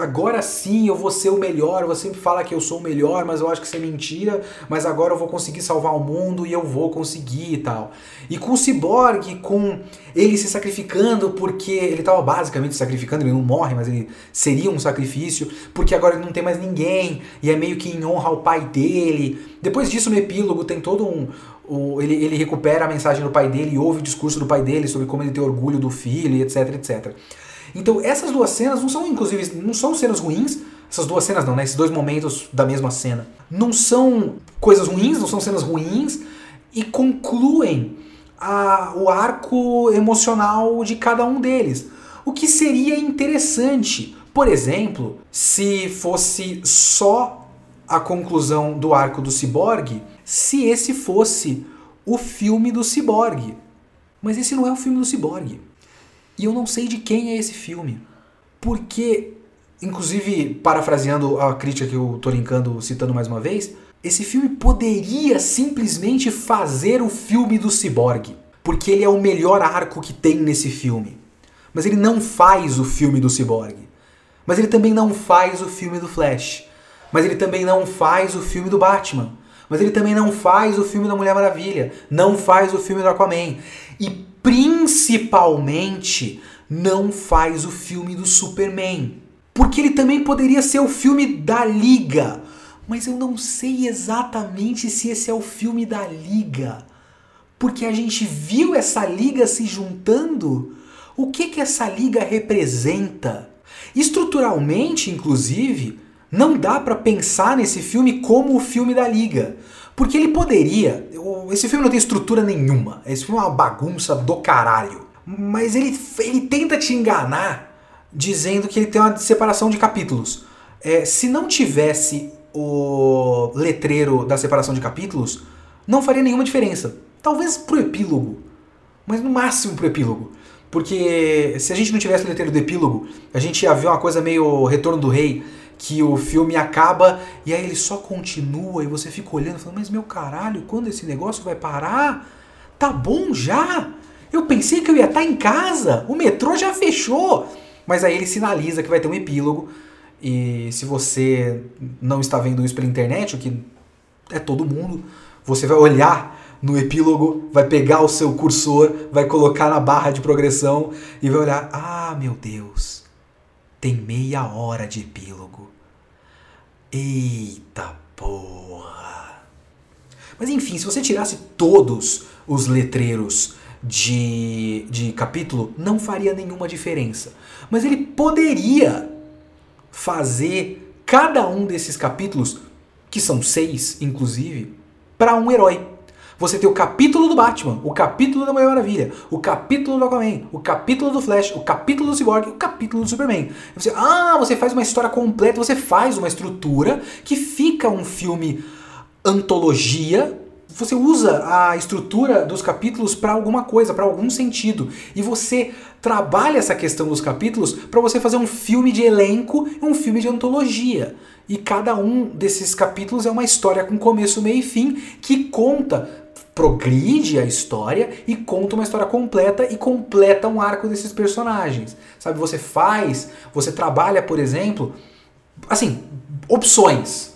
agora sim eu vou ser o melhor, você sempre fala que eu sou o melhor, mas eu acho que isso é mentira, mas agora eu vou conseguir salvar o mundo e eu vou conseguir e tal. E com o Ciborgue, com ele se sacrificando, porque ele estava basicamente se sacrificando, ele não morre, mas ele seria um sacrifício, porque agora ele não tem mais ninguém, e é meio que em honra ao pai dele. Depois disso, no epílogo, tem todo ele recupera a mensagem do pai dele e ouve o discurso do pai dele sobre como ele tem orgulho do filho, etc, etc. Então essas duas cenas não são, inclusive, não são cenas ruins. Essas duas cenas não, né? Esses dois momentos da mesma cena. Não são coisas ruins, não são cenas ruins. E concluem o arco emocional de cada um deles. O que seria interessante, por exemplo, se fosse só a conclusão do arco do Ciborgue, se esse fosse o filme do Ciborgue. Mas esse não é o filme do Ciborgue. E eu não sei de quem é esse filme. Porque, inclusive, parafraseando a crítica que eu tô linkando, citando mais uma vez, esse filme poderia simplesmente fazer o filme do Ciborgue. Porque ele é o melhor arco que tem nesse filme. Mas ele não faz o filme do Ciborgue. Mas ele também não faz o filme do Flash. Mas ele também não faz o filme do Batman. Mas ele também não faz o filme da Mulher Maravilha. Não faz o filme do Aquaman. E principalmente não faz o filme do Superman. Porque ele também poderia ser o filme da Liga. Mas eu não sei exatamente se esse é o filme da Liga. Porque a gente viu essa Liga se juntando. O que essa Liga representa? Estruturalmente, inclusive... Não dá pra pensar nesse filme como o filme da Liga. Porque ele poderia... Esse filme não tem estrutura nenhuma. Esse filme é uma bagunça do caralho. Mas ele tenta te enganar dizendo que ele tem uma separação de capítulos. Se não tivesse o letreiro da separação de capítulos, não faria nenhuma diferença. Talvez pro epílogo. Mas no máximo pro epílogo. Porque se a gente não tivesse o letreiro do epílogo, a gente ia ver uma coisa meio Retorno do Rei... que o filme acaba e aí ele só continua e você fica olhando falando, mas meu caralho, quando esse negócio vai parar? Tá bom já? Eu pensei que eu ia estar em casa, o metrô já fechou. Mas aí ele sinaliza que vai ter um epílogo e se você não está vendo isso pela internet, o que é todo mundo, você vai olhar no epílogo, vai pegar o seu cursor, vai colocar na barra de progressão e vai olhar, ah, meu Deus, tem meia hora de epílogo. Eita porra. Mas enfim, se você tirasse todos os letreiros de capítulo, não faria nenhuma diferença. Mas ele poderia fazer cada um desses capítulos, que são 6, inclusive, para um herói. Você tem o capítulo do Batman, o capítulo da Mulher Maravilha, o capítulo do Aquaman, o capítulo do Flash, o capítulo do Ciborgue, o capítulo do Superman. Você, você faz uma história completa, você faz uma estrutura que fica um filme antologia. Você usa a estrutura dos capítulos para alguma coisa, para algum sentido. E você trabalha essa questão dos capítulos para você fazer um filme de elenco e um filme de antologia. E cada um desses capítulos é uma história com começo, meio e fim que conta, progride a história e conta uma história completa e completa um arco desses personagens. Sabe, você trabalha, por exemplo, assim, opções.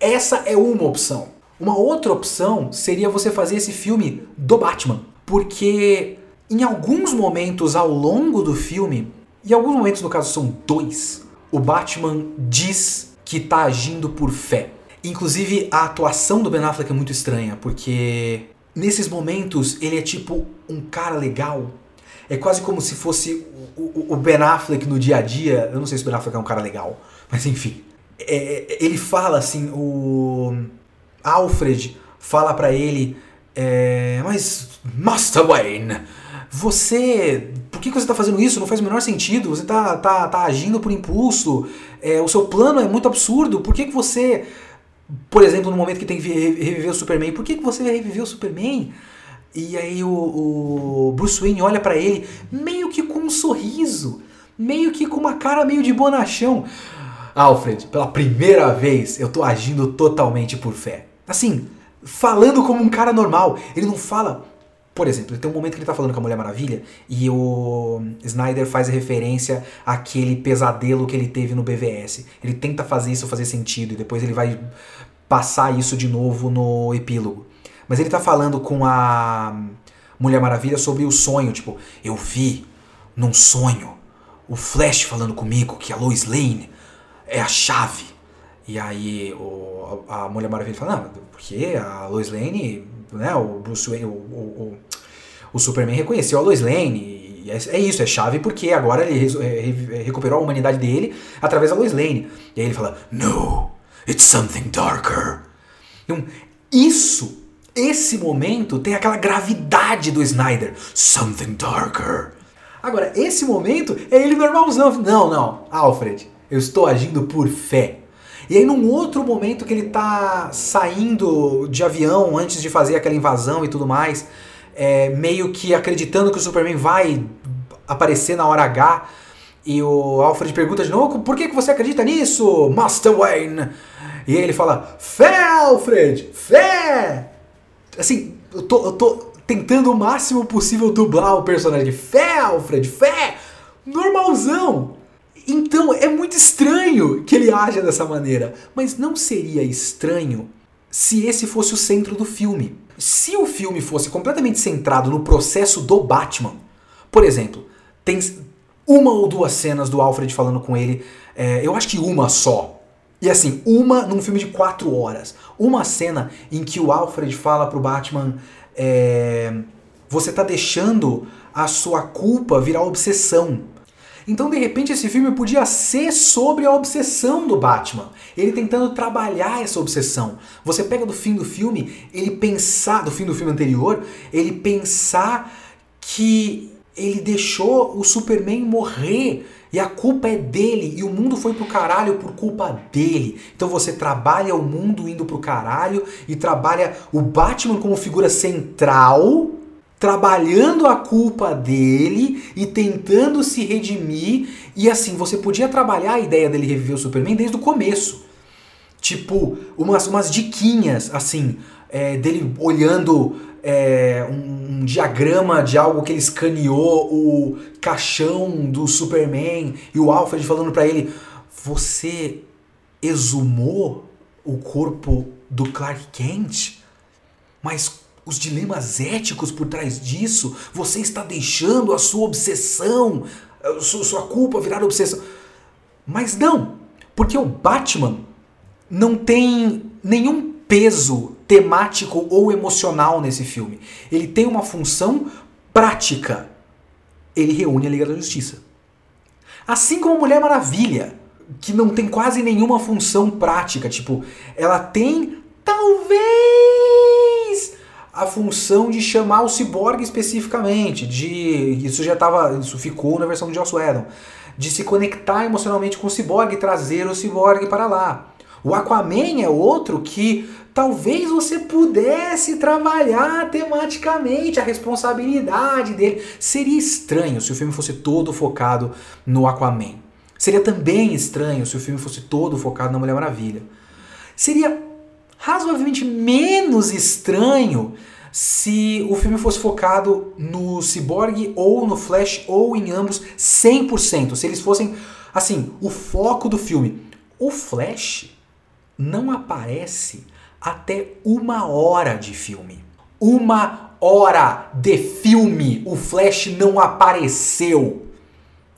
Essa é uma opção. Uma outra opção seria você fazer esse filme do Batman, porque em alguns momentos ao longo do filme, e alguns momentos no caso são 2, o Batman diz que tá agindo por fé. Inclusive a atuação do Ben Affleck é muito estranha, porque nesses momentos ele é tipo um cara legal. É quase como se fosse o Ben Affleck no dia a dia. Eu não sei se o Ben Affleck é um cara legal, mas enfim. Ele fala assim, o Alfred fala pra ele, mas Master Wayne, por que você tá fazendo isso? Não faz o menor sentido, você tá agindo por impulso, o seu plano é muito absurdo, por que você, por exemplo, no momento que tem que reviver o Superman, por que você vai reviver o Superman? E aí o Bruce Wayne olha pra ele, meio que com um sorriso, meio que com uma cara meio de bonachão, Alfred, pela primeira vez eu tô agindo totalmente por fé. Assim, falando como um cara normal. Ele não fala... Por exemplo, tem um momento que ele tá falando com a Mulher Maravilha e o Snyder faz referência àquele pesadelo que ele teve no BVS. Ele tenta fazer isso fazer sentido e depois ele vai passar isso de novo no epílogo. Mas ele tá falando com a Mulher Maravilha sobre o sonho. Tipo, eu vi num sonho o Flash falando comigo que a Lois Lane é a chave. E aí a Mulher Maravilha fala, não, porque a Lois Lane, né, o Bruce Wayne, o Superman reconheceu a Lois Lane, e é isso, é chave porque agora ele recuperou a humanidade dele através da Lois Lane. E aí ele fala, no, it's something darker. Então, esse momento tem aquela gravidade do Snyder, something darker. Agora, esse momento é ele normalzão, não, Alfred, eu estou agindo por fé. E aí num outro momento que ele tá saindo de avião antes de fazer aquela invasão e tudo mais, meio que acreditando que o Superman vai aparecer na hora H, e o Alfred pergunta de novo, por que você acredita nisso, Master Wayne? E aí ele fala, fé, Alfred, fé! Assim, eu tô tentando o máximo possível dublar o personagem, fé, Alfred, fé! Normalzão! Então é muito estranho que ele aja dessa maneira, mas não seria estranho se esse fosse o centro do filme. Se o filme fosse completamente centrado no processo do Batman, por exemplo, tem uma ou duas cenas do Alfred falando com ele, eu acho que uma só, e assim, uma num filme de 4 horas, uma cena em que o Alfred fala pro Batman, você tá deixando a sua culpa virar obsessão. Então, de repente, esse filme podia ser sobre a obsessão do Batman. Ele tentando trabalhar essa obsessão. Você pega do fim do filme, do fim do filme anterior, ele pensar que ele deixou o Superman morrer e a culpa é dele e o mundo foi pro caralho por culpa dele. Então você trabalha o mundo indo pro caralho e trabalha o Batman como figura central trabalhando a culpa dele e tentando se redimir. E assim, você podia trabalhar a ideia dele reviver o Superman desde o começo. Tipo, umas diquinhas, assim, dele olhando um diagrama de algo que ele escaneou, o caixão do Superman, e o Alfred falando pra ele: você exumou o corpo do Clark Kent? Mas os dilemas éticos por trás disso, você está deixando a sua obsessão, sua culpa virar obsessão. Mas não, porque o Batman não tem nenhum peso temático ou emocional nesse filme. Ele tem uma função prática. Ele reúne a Liga da Justiça. Assim como a Mulher Maravilha, que não tem quase nenhuma função prática. Tipo, ela tem, talvez, a função de chamar o Ciborgue especificamente. Isso ficou na versão de Joss Whedon. De se conectar emocionalmente com o Ciborgue e trazer o Ciborgue para lá. O Aquaman é outro que talvez você pudesse trabalhar tematicamente a responsabilidade dele. Seria estranho se o filme fosse todo focado no Aquaman. Seria também estranho se o filme fosse todo focado na Mulher Maravilha. Seria razoavelmente menos estranho se o filme fosse focado no Ciborgue ou no Flash ou em ambos 100%. Se eles fossem, assim, o foco do filme. O Flash não aparece até 1 hora de filme. 1 hora de filme o Flash não apareceu.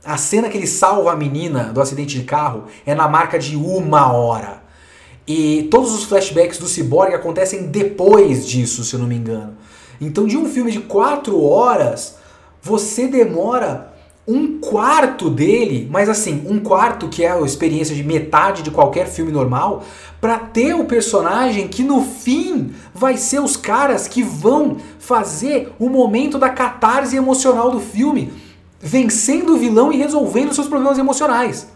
A cena que ele salva a menina do acidente de carro é na marca de 1 hora. E todos os flashbacks do Ciborgue acontecem depois disso, se eu não me engano. Então, de um filme de 4 horas, você demora 1/4 dele, mas assim, 1/4 que é a experiência de metade de qualquer filme normal, pra ter o personagem que no fim vai ser os caras que vão fazer o momento da catarse emocional do filme, vencendo o vilão e resolvendo seus problemas emocionais.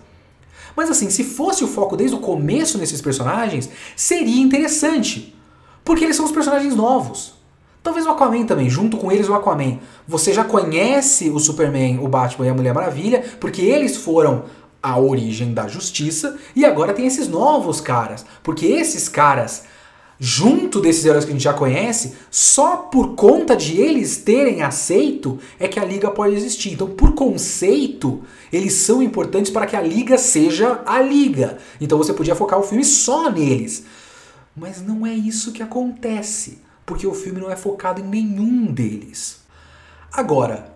Mas assim, se fosse o foco desde o começo nesses personagens, seria interessante, porque eles são os personagens novos. Talvez o Aquaman também, junto com eles o Aquaman. Você já conhece o Superman, o Batman e a Mulher Maravilha, porque eles foram a origem da justiça, e agora tem esses novos caras. Porque esses caras, junto desses heróis que a gente já conhece, só por conta de eles terem aceito é que a Liga pode existir. Então, por conceito, eles são importantes para que a Liga seja a Liga. Então você podia focar o filme só neles. Mas não é isso que acontece, porque o filme não é focado em nenhum deles. Agora,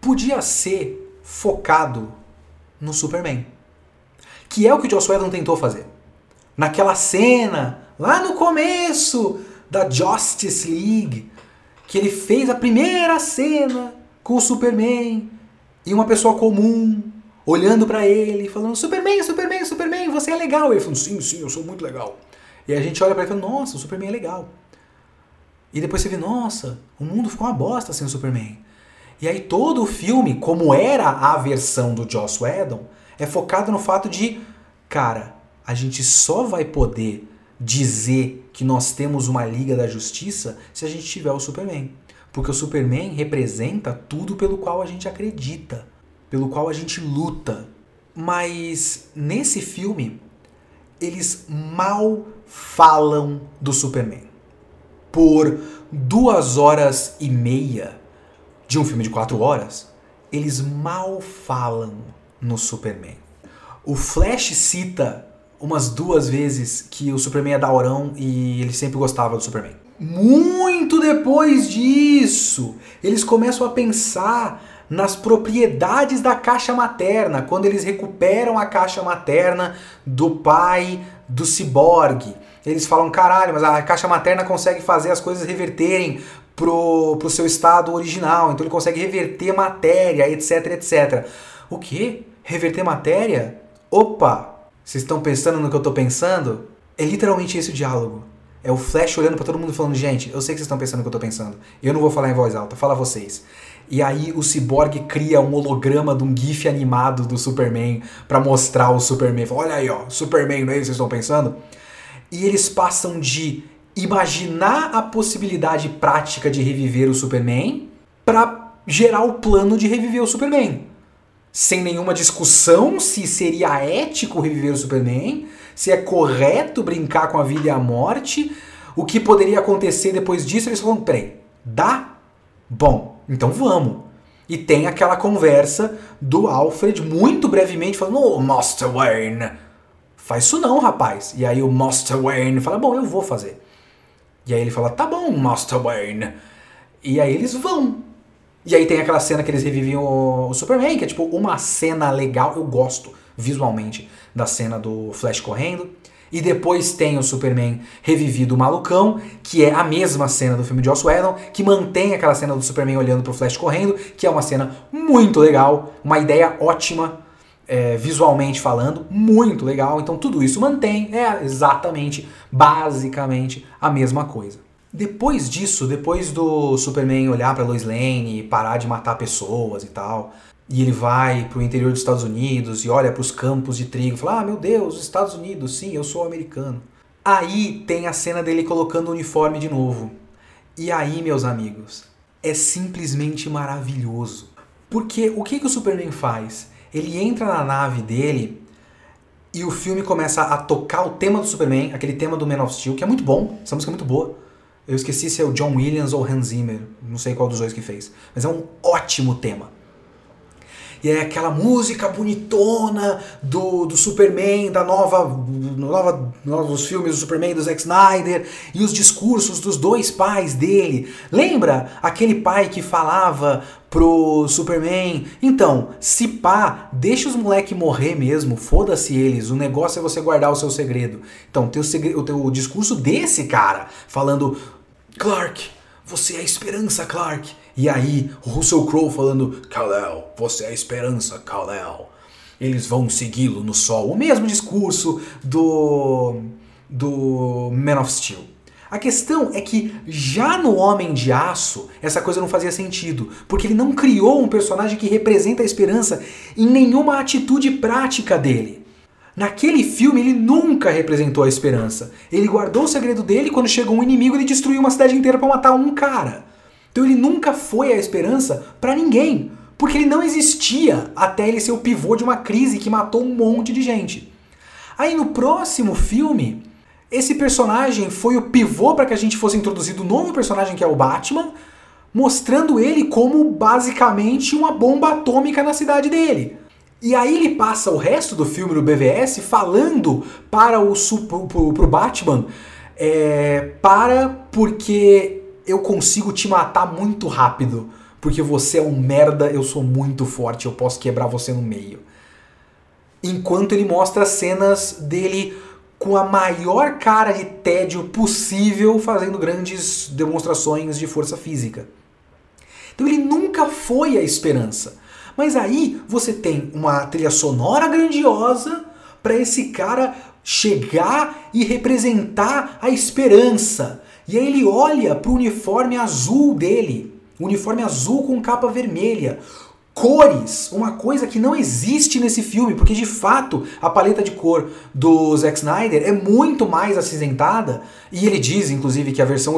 podia ser focado no Superman, que é o que o Joss Whedon tentou fazer. Naquela cena, lá no começo da Justice League, que ele fez a primeira cena com o Superman e uma pessoa comum olhando pra ele, falando: Superman, Superman, Superman, você é legal. Ele falando: sim, sim, eu sou muito legal. E a gente olha pra ele e fala: nossa, o Superman é legal. E depois você vê: nossa, o mundo ficou uma bosta sem o Superman. E aí todo o filme, como era a versão do Joss Whedon, é focado no fato de: cara, a gente só vai poder dizer que nós temos uma Liga da Justiça se a gente tiver o Superman. Porque o Superman representa tudo pelo qual a gente acredita, pelo qual a gente luta. Mas nesse filme, eles mal falam do Superman. Por 2h30 de um filme de 4 horas, eles mal falam no Superman. O Flash cita umas 2 vezes que o Superman é daorão e ele sempre gostava do Superman. Muito depois disso, eles começam a pensar nas propriedades da caixa materna, quando eles recuperam a caixa materna do pai do Ciborgue. Eles falam: caralho, mas a caixa materna consegue fazer as coisas reverterem pro seu estado original, então ele consegue reverter matéria, etc, etc. O quê? Reverter matéria? Opa! Vocês estão pensando no que eu tô pensando? É literalmente esse o diálogo. É o Flash olhando pra todo mundo falando: gente, eu sei que vocês estão pensando no que eu tô pensando. Eu não vou falar em voz alta, fala vocês. E aí o Ciborgue cria um holograma de um gif animado do Superman pra mostrar o Superman. Fala: olha aí, ó, Superman, não é isso que vocês estão pensando? E eles passam de imaginar a possibilidade prática de reviver o Superman pra gerar o plano de reviver o Superman. Sem nenhuma discussão se seria ético reviver o Superman, se é correto brincar com a vida e a morte, o que poderia acontecer depois disso. Eles falam, peraí, dá? Bom, então vamos. E tem aquela conversa do Alfred, muito brevemente, falando, ô, Master Wayne, faz isso não, rapaz. E aí o Master Wayne fala, bom, eu vou fazer. E aí ele fala, tá bom, Master Wayne. E aí eles vão. E aí tem aquela cena que eles reviviam o Superman, que é tipo uma cena legal, eu gosto visualmente da cena do Flash correndo. E depois tem o Superman revivido o malucão, que é a mesma cena do filme de Joss Whedon, que mantém aquela cena do Superman olhando pro Flash correndo, que é uma cena muito legal, uma ideia ótima, visualmente falando, muito legal. Então tudo isso mantém, é exatamente, basicamente, a mesma coisa. Depois disso, depois do Superman olhar pra Lois Lane e parar de matar pessoas e tal, e ele vai pro interior dos Estados Unidos e olha pros campos de trigo e fala, ah, meu Deus, Estados Unidos, sim, eu sou americano. Aí tem a cena dele colocando o uniforme de novo. E aí, meus amigos, é simplesmente maravilhoso. Porque o que o Superman faz? Ele entra na nave dele e o filme começa a tocar o tema do Superman, aquele tema do Man of Steel, que é muito bom, essa música é muito boa. Eu esqueci se é o John Williams ou Hans Zimmer, não sei qual dos dois que fez, mas é um ótimo tema. E é aquela música bonitona do Superman, da novos filmes do Superman, do Zack Snyder, e os discursos dos dois pais dele. Lembra aquele pai que falava pro Superman, então, se pá, deixa os moleque morrer mesmo, foda-se eles, o negócio é você guardar o seu segredo. Então, o discurso desse cara, falando, Clark, você é a esperança, Clark. E aí, o Russell Crowe falando, Kal-El, você é a esperança, Kal-El. Eles vão segui-lo no sol. O mesmo discurso do Man of Steel. A questão é que já no Homem de Aço, essa coisa não fazia sentido. Porque ele não criou um personagem que representa a esperança em nenhuma atitude prática dele. Naquele filme ele nunca representou a esperança. Ele guardou o segredo dele e quando chegou um inimigo ele destruiu uma cidade inteira para matar um cara. Então ele nunca foi a esperança para ninguém. Porque ele não existia até ele ser o pivô de uma crise que matou um monte de gente. Aí no próximo filme, esse personagem foi o pivô para que a gente fosse introduzido um novo personagem que é o Batman, mostrando ele como basicamente uma bomba atômica na cidade dele. E aí ele passa o resto do filme no BVS falando pro Batman, porque eu consigo te matar muito rápido, porque você é um merda, eu sou muito forte, eu posso quebrar você no meio. Enquanto ele mostra cenas dele com a maior cara de tédio possível, fazendo grandes demonstrações de força física. Então ele nunca foi a esperança. Mas aí você tem uma trilha sonora grandiosa para esse cara chegar e representar a esperança. E aí ele olha pro uniforme azul dele, uniforme azul com capa vermelha. Cores, uma coisa que não existe nesse filme, porque de fato a paleta de cor do Zack Snyder é muito mais acinzentada, e ele diz inclusive que a versão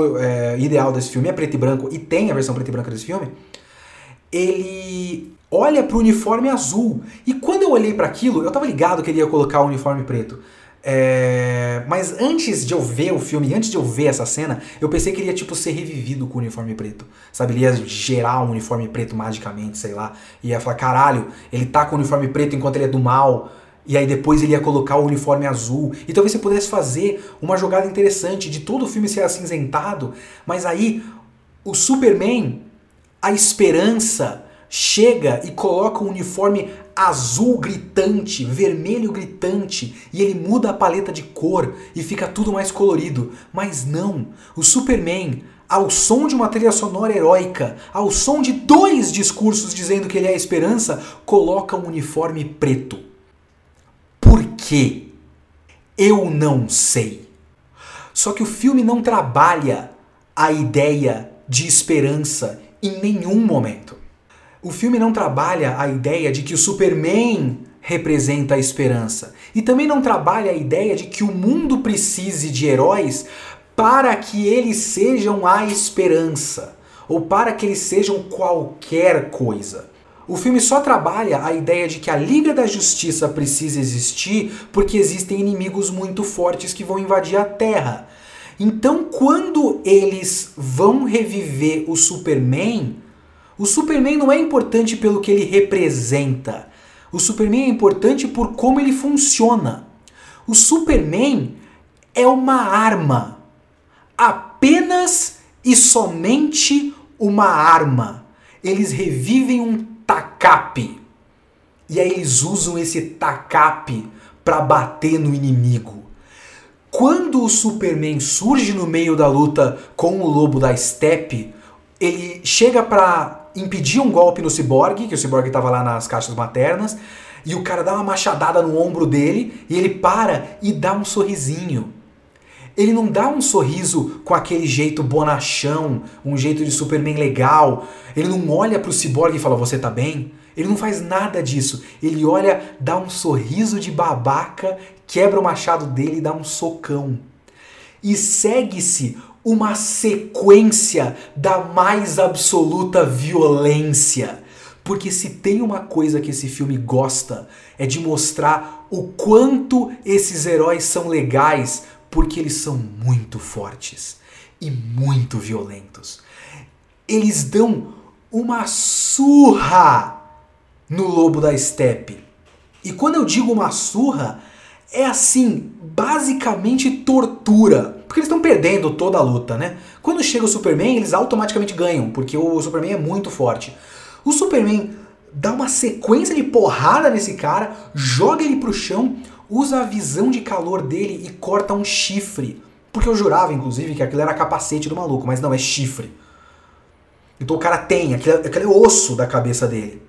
ideal desse filme é preto e branco, e tem a versão preto e branca desse filme. Ele olha pro uniforme azul. E quando eu olhei para aquilo, eu tava ligado que ele ia colocar o uniforme preto. Mas antes de eu ver o filme, antes de eu ver essa cena, eu pensei que ele ia tipo ser revivido com o uniforme preto. Sabe, ele ia gerar um uniforme preto magicamente, sei lá. E ia falar, caralho, ele tá com o uniforme preto enquanto ele é do mal. E aí depois ele ia colocar o uniforme azul. E talvez você pudesse fazer uma jogada interessante de todo o filme ser acinzentado. Mas aí, o Superman, a esperança, chega e coloca um uniforme azul gritante, vermelho gritante, e ele muda a paleta de cor e fica tudo mais colorido. Mas não, o Superman, ao som de uma trilha sonora heróica, ao som de dois discursos dizendo que ele é a esperança, coloca um uniforme preto. Por quê? Eu não sei. Só que o filme não trabalha a ideia de esperança em nenhum momento. O filme não trabalha a ideia de que o Superman representa a esperança. E também não trabalha a ideia de que o mundo precise de heróis para que eles sejam a esperança. ou para que eles sejam qualquer coisa. O filme só trabalha a ideia de que a Liga da Justiça precisa existir porque existem inimigos muito fortes que vão invadir a Terra. Então, quando eles vão reviver o Superman não é importante pelo que ele representa. O Superman é importante por como ele funciona. O Superman é uma arma. Apenas e somente uma arma. Eles revivem um tacape. E aí eles usam esse tacape para bater no inimigo. Quando o Superman surge no meio da luta com o Lobo da Estepe, ele chega para impedir um golpe no Ciborgue, que o Ciborgue estava lá nas caixas maternas, e o cara dá uma machadada no ombro dele e ele para e dá um sorrisinho. Ele não dá um sorriso com aquele jeito bonachão, um jeito de Superman legal. Ele não olha pro Ciborgue e fala, você tá bem? Ele não faz nada disso. Ele olha, dá um sorriso de babaca, quebra o machado dele e dá um socão. E segue-se uma sequência da mais absoluta violência. Porque se tem uma coisa que esse filme gosta, é de mostrar o quanto esses heróis são legais, porque eles são muito fortes e muito violentos. Eles dão uma surra no Lobo da Estepe. E quando eu digo uma surra, é assim, basicamente tortura. Porque eles estão perdendo toda a luta, né? Quando chega o Superman, eles automaticamente ganham, porque o Superman é muito forte. O Superman dá uma sequência de porrada nesse cara, joga ele pro chão, usa a visão de calor dele e corta um chifre. Porque eu jurava, inclusive, que aquilo era capacete do maluco, mas não, é chifre. Então o cara tem, aquele osso da cabeça dele.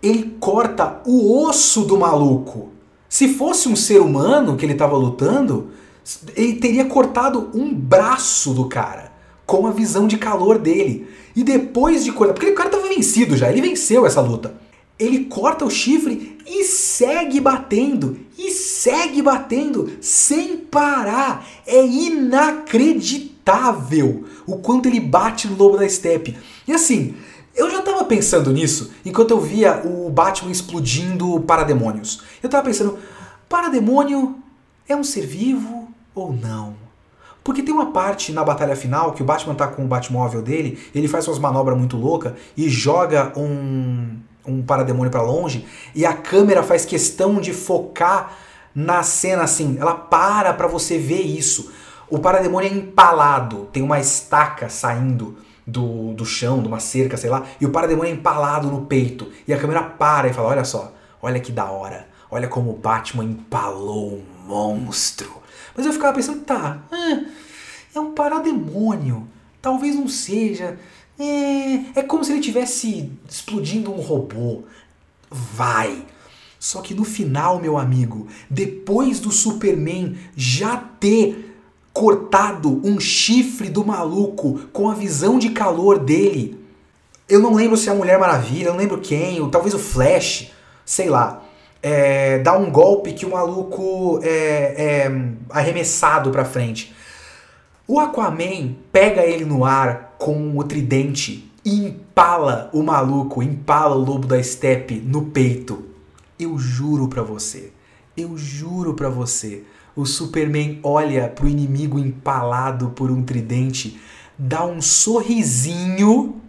Ele corta o osso do maluco. Se fosse um ser humano que ele estava lutando, ele teria cortado um braço do cara, com a visão de calor dele. E depois de cortar, porque o cara estava vencido já, ele venceu essa luta. Ele corta o chifre e segue batendo, sem parar. É inacreditável o quanto ele bate no Lobo da Estepe. E assim, eu já tava pensando nisso enquanto eu via o Batman explodindo parademônios. Eu tava pensando, parademônio é um ser vivo ou não? Porque tem uma parte na batalha final que o Batman tá com o Batmóvel dele, ele faz umas manobras muito loucas e joga um parademônio pra longe, e a câmera faz questão de focar na cena assim, ela para pra você ver isso. O parademônio é empalado, tem uma estaca saindo do chão, de uma cerca, sei lá, e o parademônio é empalado no peito. E a câmera para e fala, olha só, olha que da hora, olha como o Batman empalou um monstro. Mas eu ficava pensando, tá, é um parademônio, talvez não seja... É como se ele estivesse explodindo um robô. Vai! Só que no final, meu amigo, depois do Superman já ter cortado um chifre do maluco com a visão de calor dele, eu não lembro se é a Mulher Maravilha, eu não lembro quem, ou talvez o Flash, sei lá, dá um golpe que o maluco é arremessado pra frente. O Aquaman pega ele no ar com o tridente e empala o maluco, empala o Lobo da Estepe no peito. Eu juro pra você, o Superman olha pro inimigo empalado por um tridente, dá um sorrisinho,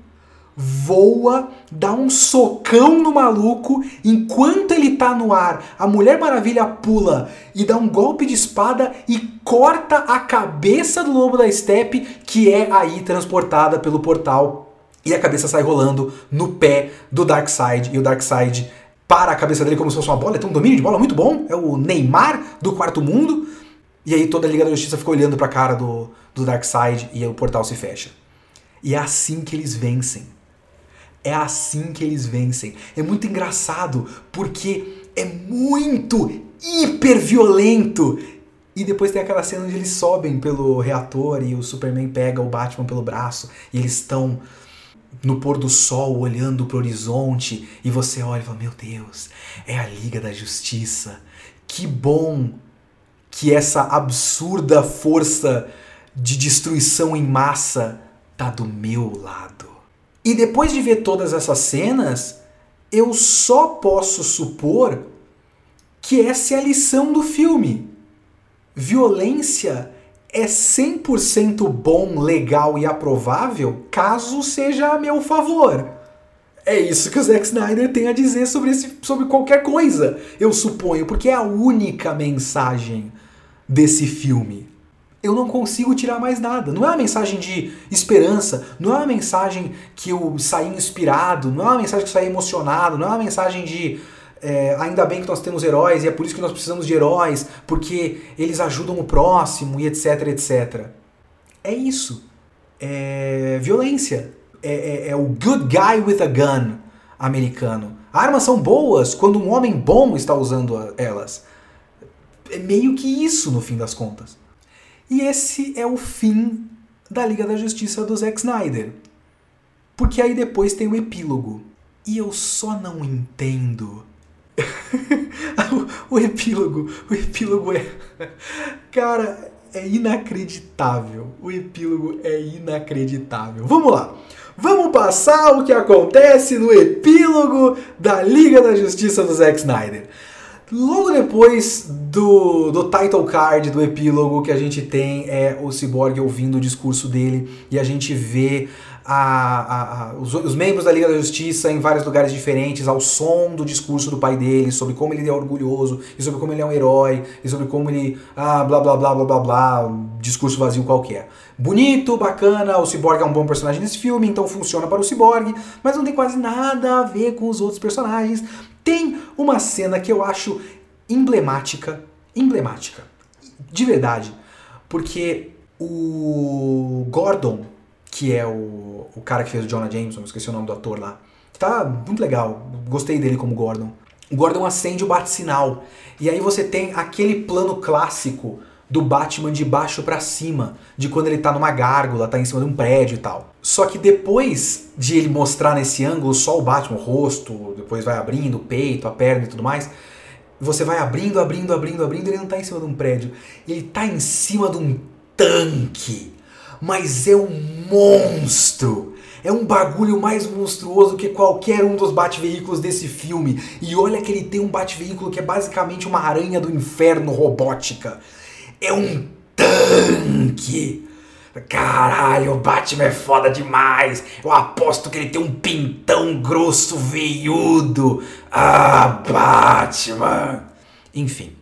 voa, dá um socão no maluco, enquanto ele tá no ar, a Mulher Maravilha pula e dá um golpe de espada e corta a cabeça do Lobo da Estepe, que é aí transportada pelo portal, e a cabeça sai rolando no pé do Darkseid, e o Darkseid para a cabeça dele como se fosse uma bola, ele tem um domínio de bola muito bom, é o Neymar do quarto mundo, e aí toda a Liga da Justiça fica olhando pra cara do Darkseid e o portal se fecha. E é assim que eles vencem. É assim que eles vencem. É muito engraçado, porque é muito hiperviolento. E depois tem aquela cena onde eles sobem pelo reator e o Superman pega o Batman pelo braço. E eles estão no pôr do sol, olhando pro horizonte. E você olha e fala, meu Deus, é a Liga da Justiça. Que bom que essa absurda força de destruição em massa tá do meu lado. E depois de ver todas essas cenas, eu só posso supor que essa é a lição do filme. Violência é 100% bom, legal e aprovável caso seja a meu favor. É isso que o Zack Snyder tem a dizer sobre qualquer coisa, eu suponho, porque é a única mensagem desse filme. Eu não consigo tirar mais nada. Não é uma mensagem de esperança, não é uma mensagem que eu saí inspirado, não é uma mensagem que eu saí emocionado, não é uma mensagem de ainda bem que nós temos heróis e é por isso que nós precisamos de heróis, porque eles ajudam o próximo e etc, etc. É isso. É violência. É o good guy with a gun americano. Armas são boas quando um homem bom está usando elas. É meio que isso, no fim das contas. E esse é o fim da Liga da Justiça do Zack Snyder. Porque aí depois tem o epílogo. E eu só não entendo. O epílogo é... Cara, é inacreditável. O epílogo é inacreditável. Vamos lá. Vamos passar o que acontece no epílogo da Liga da Justiça do Zack Snyder. Logo depois do title card do epílogo que a gente tem é o Ciborgue ouvindo o discurso dele e a gente vê os membros da Liga da Justiça em vários lugares diferentes ao som do discurso do pai dele sobre como ele é orgulhoso e sobre como ele é um herói e sobre como ele... blá blá blá blá blá blá, discurso vazio qualquer. Bonito, bacana, o Ciborgue é um bom personagem nesse filme, então funciona para o Ciborgue, mas não tem quase nada a ver com os outros personagens. Tem uma cena que eu acho emblemática, de verdade, porque o Gordon, que é o cara que fez o Jonah Jameson, esqueci o nome do ator lá, tá muito legal, gostei dele como Gordon. O Gordon acende o bate-sinal, e aí você tem aquele plano clássico do Batman de baixo pra cima, de quando ele tá numa gárgula, tá em cima de um prédio e tal. Só que depois de ele mostrar nesse ângulo só o Batman, o rosto, depois vai abrindo o peito, a perna e tudo mais, você vai abrindo, ele não tá em cima de um prédio, ele tá em cima de um tanque, mas é um monstro. É um bagulho mais monstruoso que qualquer um dos bate-veículos desse filme. E olha que ele tem um bate-veículo que é basicamente uma aranha do inferno robótica. É um tanque! Caralho, o Batman é foda demais! Eu aposto que ele tem um pintão grosso, veiudo! Ah, Batman! Enfim.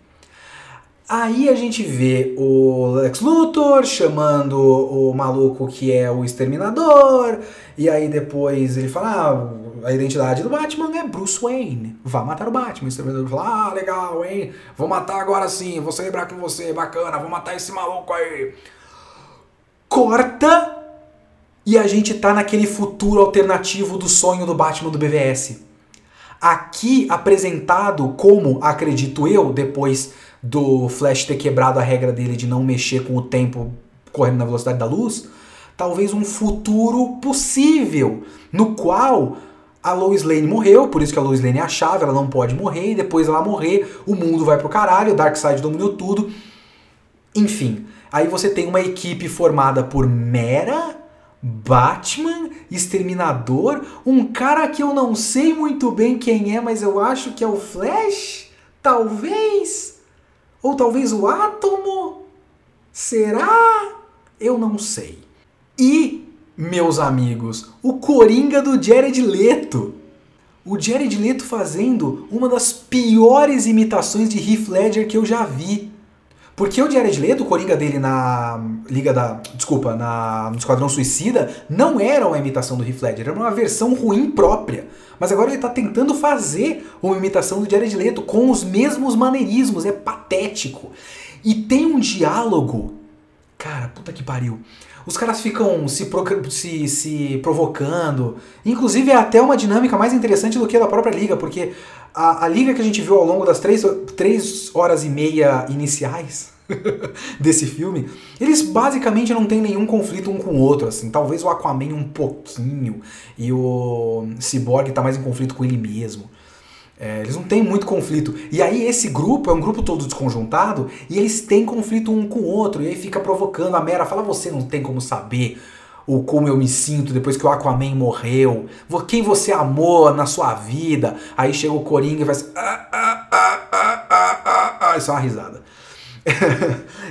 Aí a gente vê o Lex Luthor chamando o maluco que é o Exterminador, e aí depois ele fala... A identidade do Batman é Bruce Wayne. Vá matar o Batman. O Exterminador fala, legal, hein? Vou matar agora sim. Vou celebrar com você. Bacana. Vou matar esse maluco aí. Corta. E a gente tá naquele futuro alternativo do sonho do Batman do BVS. Aqui apresentado como, acredito eu, depois do Flash ter quebrado a regra dele de não mexer com o tempo correndo na velocidade da luz, talvez um futuro possível, no qual... A Lois Lane morreu, por isso que a Lois Lane é a chave, ela não pode morrer, e depois ela morrer, o mundo vai pro caralho, o Darkseid dominou tudo. Enfim, aí você tem uma equipe formada por Mera, Batman, Exterminador, um cara que eu não sei muito bem quem é, mas eu acho que é o Flash, talvez, ou talvez o Átomo, será? Eu não sei. E... Meus amigos, o Coringa do Jared Leto. O Jared Leto fazendo uma das piores imitações de Heath Ledger que eu já vi. Porque o Jared Leto, o Coringa dele no Esquadrão Suicida, não era uma imitação do Heath Ledger, era uma versão ruim própria. Mas agora ele tá tentando fazer uma imitação do Jared Leto com os mesmos maneirismos, é patético. E tem um diálogo... Cara, puta que pariu... Os caras ficam se provocando. Inclusive é até uma dinâmica mais interessante do que a da própria Liga, porque a Liga que a gente viu ao longo das 3 horas e meia iniciais desse filme, eles basicamente não têm nenhum conflito um com o outro. Assim. Talvez o Aquaman um pouquinho e o Ciborgue tá mais em conflito com ele mesmo. Eles não têm muito conflito. E aí esse grupo é um grupo todo desconjuntado e eles têm conflito um com o outro. E aí fica provocando. A Mera fala, você não tem como saber ou como eu me sinto depois que o Aquaman morreu, quem você amou na sua vida, aí chega o Coringa e faz isso é uma risada.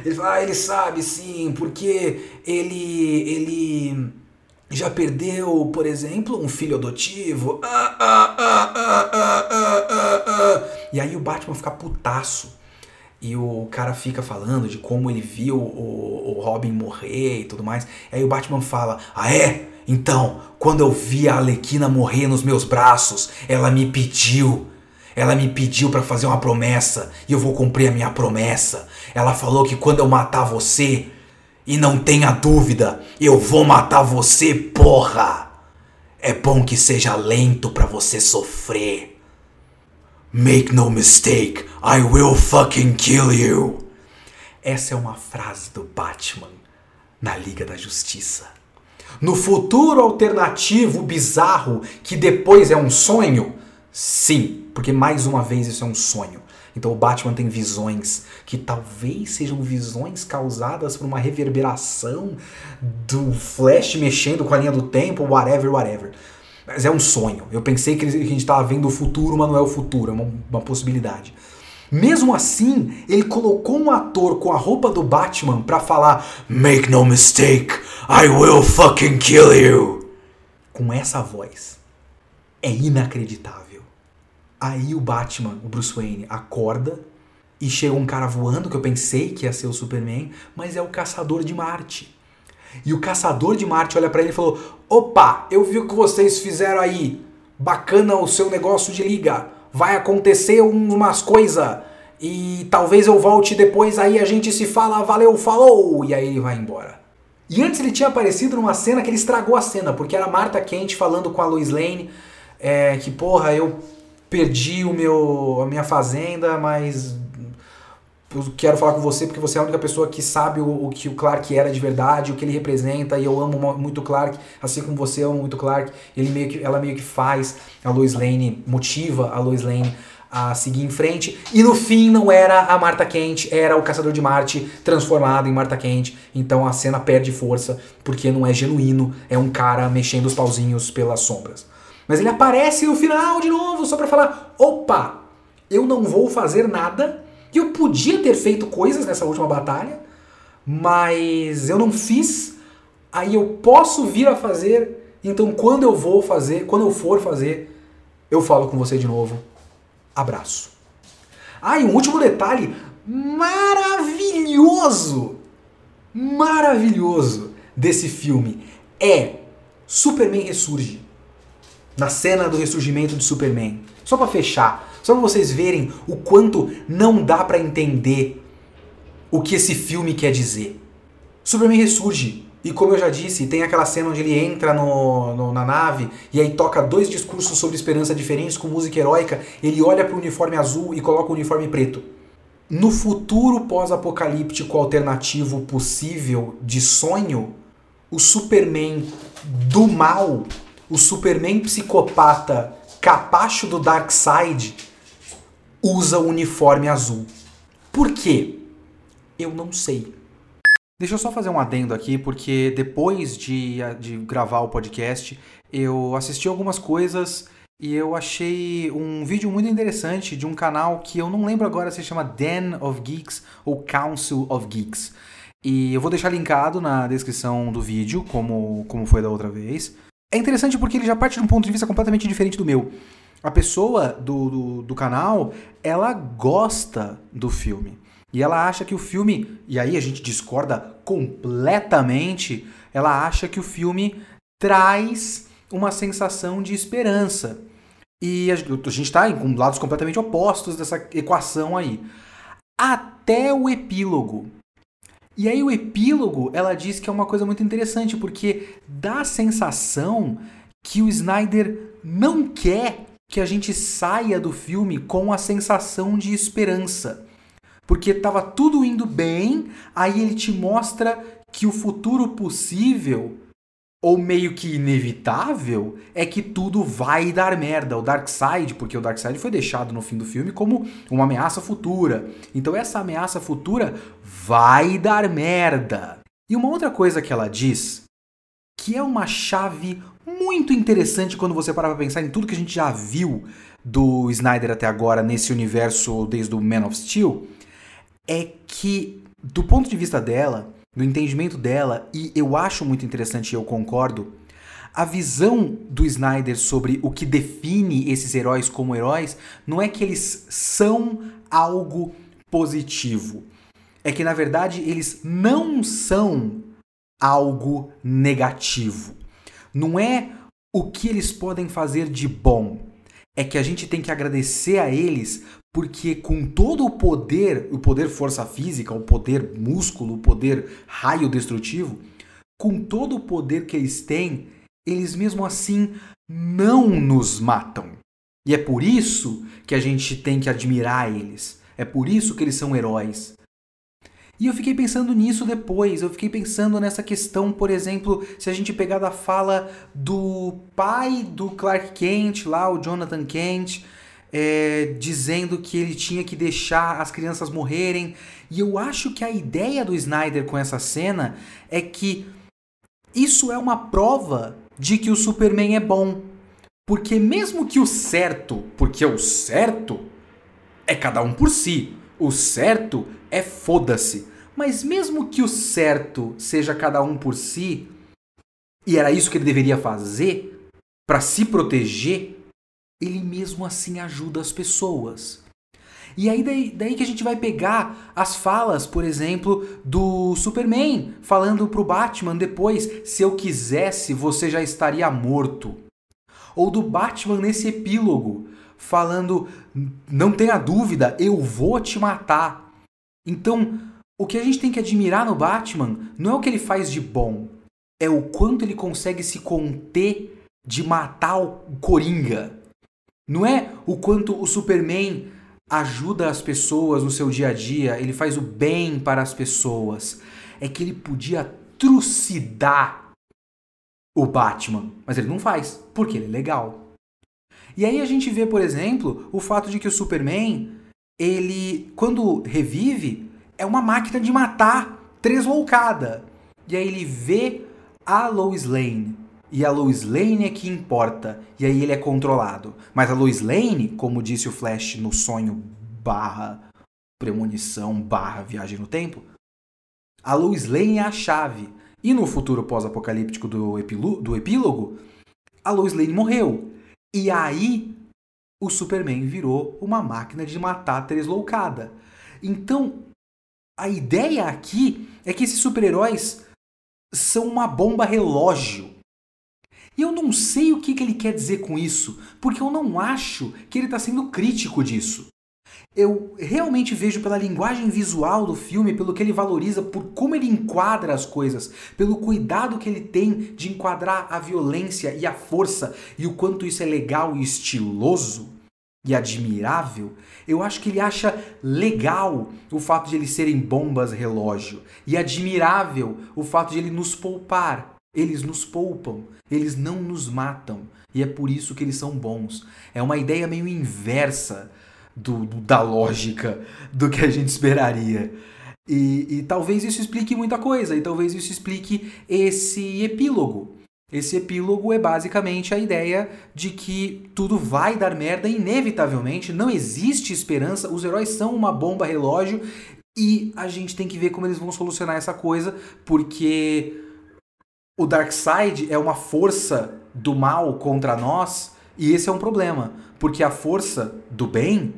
Ele fala, ele sabe sim, porque ele já perdeu, por exemplo, um filho adotivo, e aí o Batman fica putaço. E o cara fica falando de como ele viu o Robin morrer e tudo mais. E aí o Batman fala, ah é? Então, quando eu vi a Arlequina morrer nos meus braços, ela me pediu pra fazer uma promessa, e eu vou cumprir a minha promessa. Ela falou que quando eu matar você, e não tenha dúvida, eu vou matar você, porra! É bom que seja lento pra você sofrer. Make no mistake, I will fucking kill you. Essa é uma frase do Batman na Liga da Justiça. No futuro alternativo bizarro, que depois é um sonho? Sim, porque mais uma vez isso é um sonho. Então o Batman tem visões que talvez sejam visões causadas por uma reverberação do Flash mexendo com a linha do tempo, whatever. Mas é um sonho. Eu pensei que a gente estava vendo o futuro, mas não é o futuro. É uma possibilidade. Mesmo assim, ele colocou um ator com a roupa do Batman pra falar Make no mistake, I will fucking kill you. Com essa voz. É inacreditável. Aí o Batman, o Bruce Wayne, acorda e chega um cara voando, que eu pensei que ia ser o Superman, mas é o Caçador de Marte. E o Caçador de Marte olha pra ele e falou, opa, eu vi o que vocês fizeram aí, bacana o seu negócio de liga, vai acontecer umas coisas, e talvez eu volte depois, aí a gente se fala, valeu, falou, e aí ele vai embora. E antes ele tinha aparecido numa cena que ele estragou a cena, porque era a Martha Kent falando com a Lois Lane, que porra, eu perdi a minha fazenda, mas... eu quero falar com você porque você é a única pessoa que sabe o que o Clark era de verdade, o que ele representa, e eu amo muito o Clark, assim como você ama muito o Clark. Ela meio que faz a Lois Lane, motiva a Lois Lane a seguir em frente. E no fim não era a Martha Kent, era o Caçador de Marte transformado em Martha Kent. Então a cena perde força porque não é genuíno, é um cara mexendo os pauzinhos pelas sombras. Mas ele aparece no final de novo só pra falar, opa, eu não vou fazer nada. E eu podia ter feito coisas nessa última batalha, mas eu não fiz, aí eu posso vir a fazer, então quando eu for fazer, eu falo com você de novo. Abraço. Ah, e um último detalhe maravilhoso desse filme é Superman ressurge. Na cena do ressurgimento de Superman. Só pra fechar. Só pra vocês verem o quanto não dá pra entender o que esse filme quer dizer. Superman ressurge. E como eu já disse, tem aquela cena onde ele entra na nave e aí toca 2 discursos sobre esperança diferentes com música heróica. Ele olha pro uniforme azul e coloca o uniforme preto. No futuro pós-apocalíptico alternativo possível de sonho, o Superman do mal, o Superman psicopata capacho do Darkseid usa o uniforme azul. Por quê? Eu não sei. Deixa eu só fazer um adendo aqui, porque depois de gravar o podcast, eu assisti algumas coisas e eu achei um vídeo muito interessante de um canal que eu não lembro agora se chama Den of Geeks ou Council of Geeks. E eu vou deixar linkado na descrição do vídeo, como foi da outra vez. É interessante porque ele já parte de um ponto de vista completamente diferente do meu. A pessoa do canal, ela gosta do filme. E ela acha que o filme... E aí a gente discorda completamente. Ela acha que o filme traz uma sensação de esperança. E a gente está em lados completamente opostos dessa equação aí. Até o epílogo. E aí o epílogo, ela diz que é uma coisa muito interessante, porque dá a sensação que o Snyder não quer que a gente saia do filme com a sensação de esperança. Porque estava tudo indo bem, aí ele te mostra que o futuro possível, ou meio que inevitável, é que tudo vai dar merda. O Darkseid, porque o Darkseid foi deixado no fim do filme como uma ameaça futura. Então essa ameaça futura vai dar merda. E uma outra coisa que ela diz, que é uma chave muito interessante quando você parar pra pensar em tudo que a gente já viu do Snyder até agora nesse universo desde o Man of Steel, é que, do ponto de vista dela, do entendimento dela, e eu acho muito interessante e eu concordo, a visão do Snyder sobre o que define esses heróis como heróis não é que eles são algo positivo. É que, na verdade, eles não são algo negativo. Não é o que eles podem fazer de bom. É que a gente tem que agradecer a eles porque com todo o poder força física, o poder músculo, o poder raio destrutivo, com todo o poder que eles têm, eles mesmo assim não nos matam. E é por isso que a gente tem que admirar eles. É por isso que eles são heróis. E eu fiquei pensando nisso depois. Eu fiquei pensando nessa questão, por exemplo, se a gente pegar da fala do pai do Clark Kent, lá o Jonathan Kent, dizendo que ele tinha que deixar as crianças morrerem. E eu acho que a ideia do Snyder com essa cena é que isso é uma prova de que o Superman é bom. Porque mesmo que o certo, porque o certo é cada um por si, o certo é foda-se. Mas mesmo que o certo seja cada um por si, e era isso que ele deveria fazer para se proteger, ele mesmo assim ajuda as pessoas. E aí daí que a gente vai pegar as falas, por exemplo, do Superman falando pro Batman depois, se eu quisesse você já estaria morto. Ou do Batman nesse epílogo, falando, não tenha dúvida, eu vou te matar. Então, o que a gente tem que admirar no Batman não é o que ele faz de bom, é o quanto ele consegue se conter de matar o Coringa. Não é o quanto o Superman ajuda as pessoas no seu dia a dia, ele faz o bem para as pessoas. É que ele podia trucidar o Batman, mas ele não faz, porque ele é legal. E aí a gente vê, por exemplo, o fato de que o Superman, ele, quando revive, é uma máquina de matar tresloucada. E aí ele vê a Lois Lane. E a Lois Lane é que importa. E aí ele é controlado. Mas a Lois Lane, como disse o Flash no sonho / premonição / viagem no tempo, a Lois Lane é a chave. E no futuro pós-apocalíptico do epílogo, a Lois Lane morreu. E aí, o Superman virou uma máquina de matar tresloucada. Então, a ideia aqui é que esses super-heróis são uma bomba relógio. E eu não sei o que ele quer dizer com isso, porque eu não acho que ele está sendo crítico disso. Eu realmente vejo pela linguagem visual do filme, pelo que ele valoriza, por como ele enquadra as coisas, pelo cuidado que ele tem de enquadrar a violência e a força, e o quanto isso é legal e estiloso e admirável, eu acho que ele acha legal o fato de eles serem bombas relógio, e admirável o fato de ele nos poupar. Eles nos poupam, eles não nos matam, e é por isso que eles são bons. É uma ideia meio inversa da lógica do que a gente esperaria. E talvez isso explique muita coisa, e talvez isso explique esse epílogo. Esse epílogo é basicamente a ideia de que tudo vai dar merda inevitavelmente, não existe esperança, os heróis são uma bomba relógio e a gente tem que ver como eles vão solucionar essa coisa, porque o Darkseid é uma força do mal contra nós e esse é um problema, porque a força do bem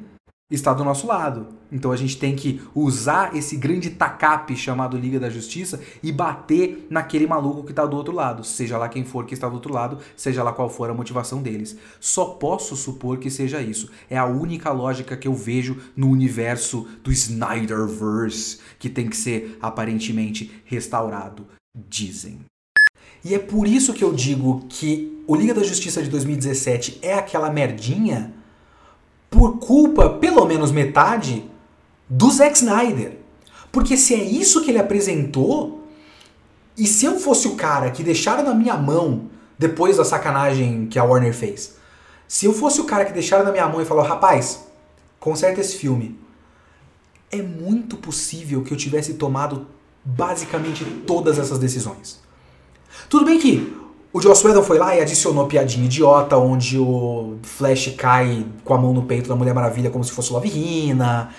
está do nosso lado. Então a gente tem que usar esse grande tacape chamado Liga da Justiça e bater naquele maluco que está do outro lado. Seja lá quem for que está do outro lado, seja lá qual for a motivação deles. Só posso supor que seja isso. É a única lógica que eu vejo no universo do Snyderverse, que tem que ser aparentemente restaurado, dizem. E é por isso que eu digo que o Liga da Justiça de 2017 é aquela merdinha por culpa, pelo menos metade, do Zack Snyder. Porque se é isso que ele apresentou, e se eu fosse o cara que deixaram na minha mão, depois da sacanagem que a Warner fez, se eu fosse o cara que deixaram na minha mão e falou, rapaz, conserta esse filme, é muito possível que eu tivesse tomado basicamente todas essas decisões. Tudo bem que o Joss Whedon foi lá e adicionou piadinha idiota, onde o Flash cai com a mão no peito da Mulher Maravilha como se fosse uma virina.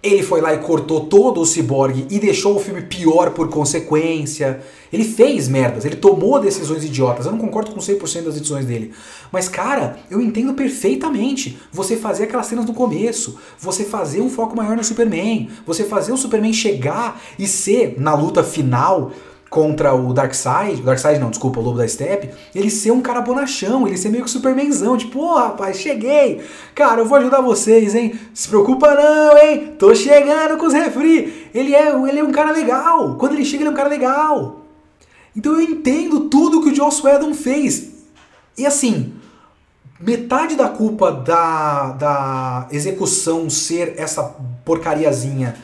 Ele foi lá e cortou todo o Ciborgue e deixou o filme pior por consequência. Ele fez merdas, ele tomou decisões idiotas. Eu não concordo com 100% das decisões dele. Mas, cara, eu entendo perfeitamente você fazer aquelas cenas do começo, você fazer um foco maior no Superman, você fazer o Superman chegar e ser, na luta final contra o Darkseid não, desculpa, o Lobo da Estepe, ele ser um cara bonachão, ele ser meio que Supermanzão, tipo, ô, rapaz, cheguei, cara, eu vou ajudar vocês, hein, se preocupa não, hein, tô chegando com os refri, ele é um cara legal, quando ele chega ele é um cara legal, então eu entendo tudo que o Joss Whedon fez, e assim, metade da culpa da execução ser essa porcariazinha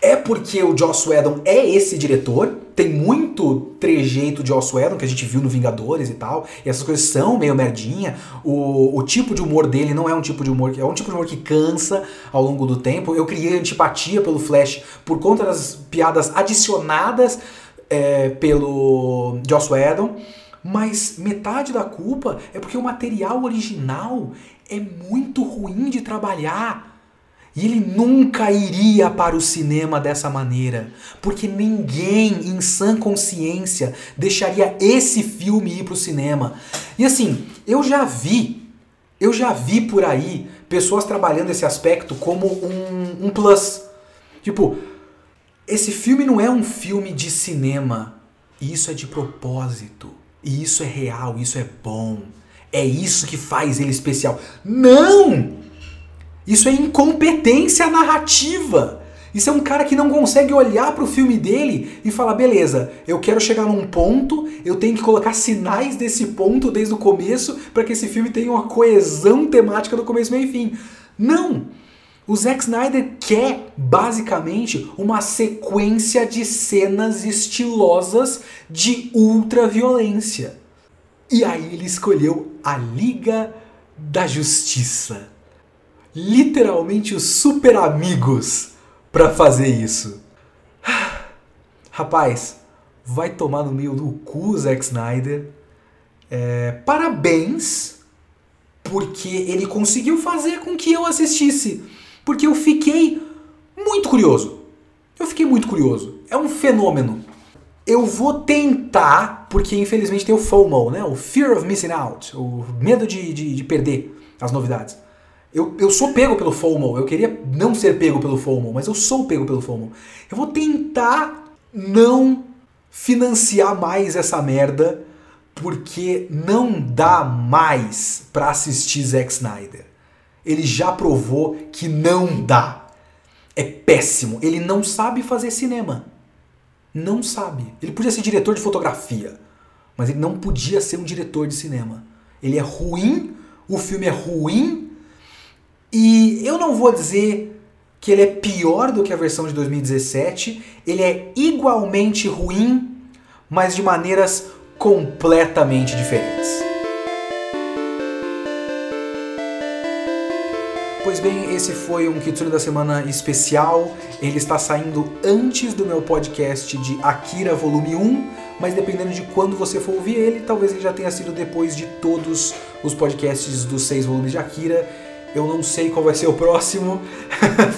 é porque o Joss Whedon é esse diretor. Tem muito trejeito de Joss Whedon, que a gente viu no Vingadores e tal. E essas coisas são meio merdinha. O tipo de humor dele não é um tipo de humor... É um tipo de humor que cansa ao longo do tempo. Eu criei antipatia pelo Flash por conta das piadas adicionadas pelo Joss Whedon. Mas metade da culpa é porque o material original é muito ruim de trabalhar. E ele nunca iria para o cinema dessa maneira, porque ninguém em sã consciência deixaria esse filme ir para o cinema. E assim, eu já vi por aí pessoas trabalhando esse aspecto como um plus. Tipo, esse filme não é um filme de cinema, e isso é de propósito, e isso é real, isso é bom, é isso que faz ele especial. Não! Isso é incompetência narrativa. Isso é um cara que não consegue olhar pro filme dele e falar, beleza, eu quero chegar num ponto, eu tenho que colocar sinais desse ponto desde o começo para que esse filme tenha uma coesão temática do começo, meio e fim. Não! O Zack Snyder quer, basicamente, uma sequência de cenas estilosas de ultraviolência. E aí ele escolheu a Liga da Justiça. Literalmente os super amigos pra fazer isso. Rapaz, vai tomar no meio do cu, Zack Snyder. Parabéns, porque ele conseguiu fazer com que eu assistisse. Porque eu fiquei muito curioso. É um fenômeno. Eu vou tentar, porque infelizmente tem o FOMO, né? O Fear of Missing Out. O medo de perder as novidades. Eu sou pego pelo FOMO, eu queria não ser pego pelo FOMO, mas eu sou pego pelo FOMO. Eu vou tentar não financiar mais essa merda, porque não dá mais pra assistir Zack Snyder. Ele já provou que não dá. É péssimo, ele não sabe fazer cinema. Não sabe. Ele podia ser diretor de fotografia, mas ele não podia ser um diretor de cinema. Ele é ruim, o filme é ruim. E eu não vou dizer que ele é pior do que a versão de 2017, ele é igualmente ruim, mas de maneiras completamente diferentes. Pois bem, esse foi um Kitsune da Semana especial, ele está saindo antes do meu podcast de Akira Volume 1, mas dependendo de quando você for ouvir ele, talvez ele já tenha sido depois de todos os podcasts dos 6 volumes de Akira. Eu não sei qual vai ser o próximo.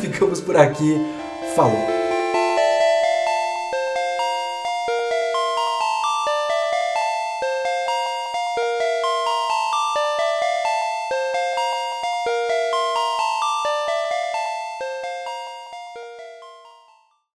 Ficamos por aqui. Falou!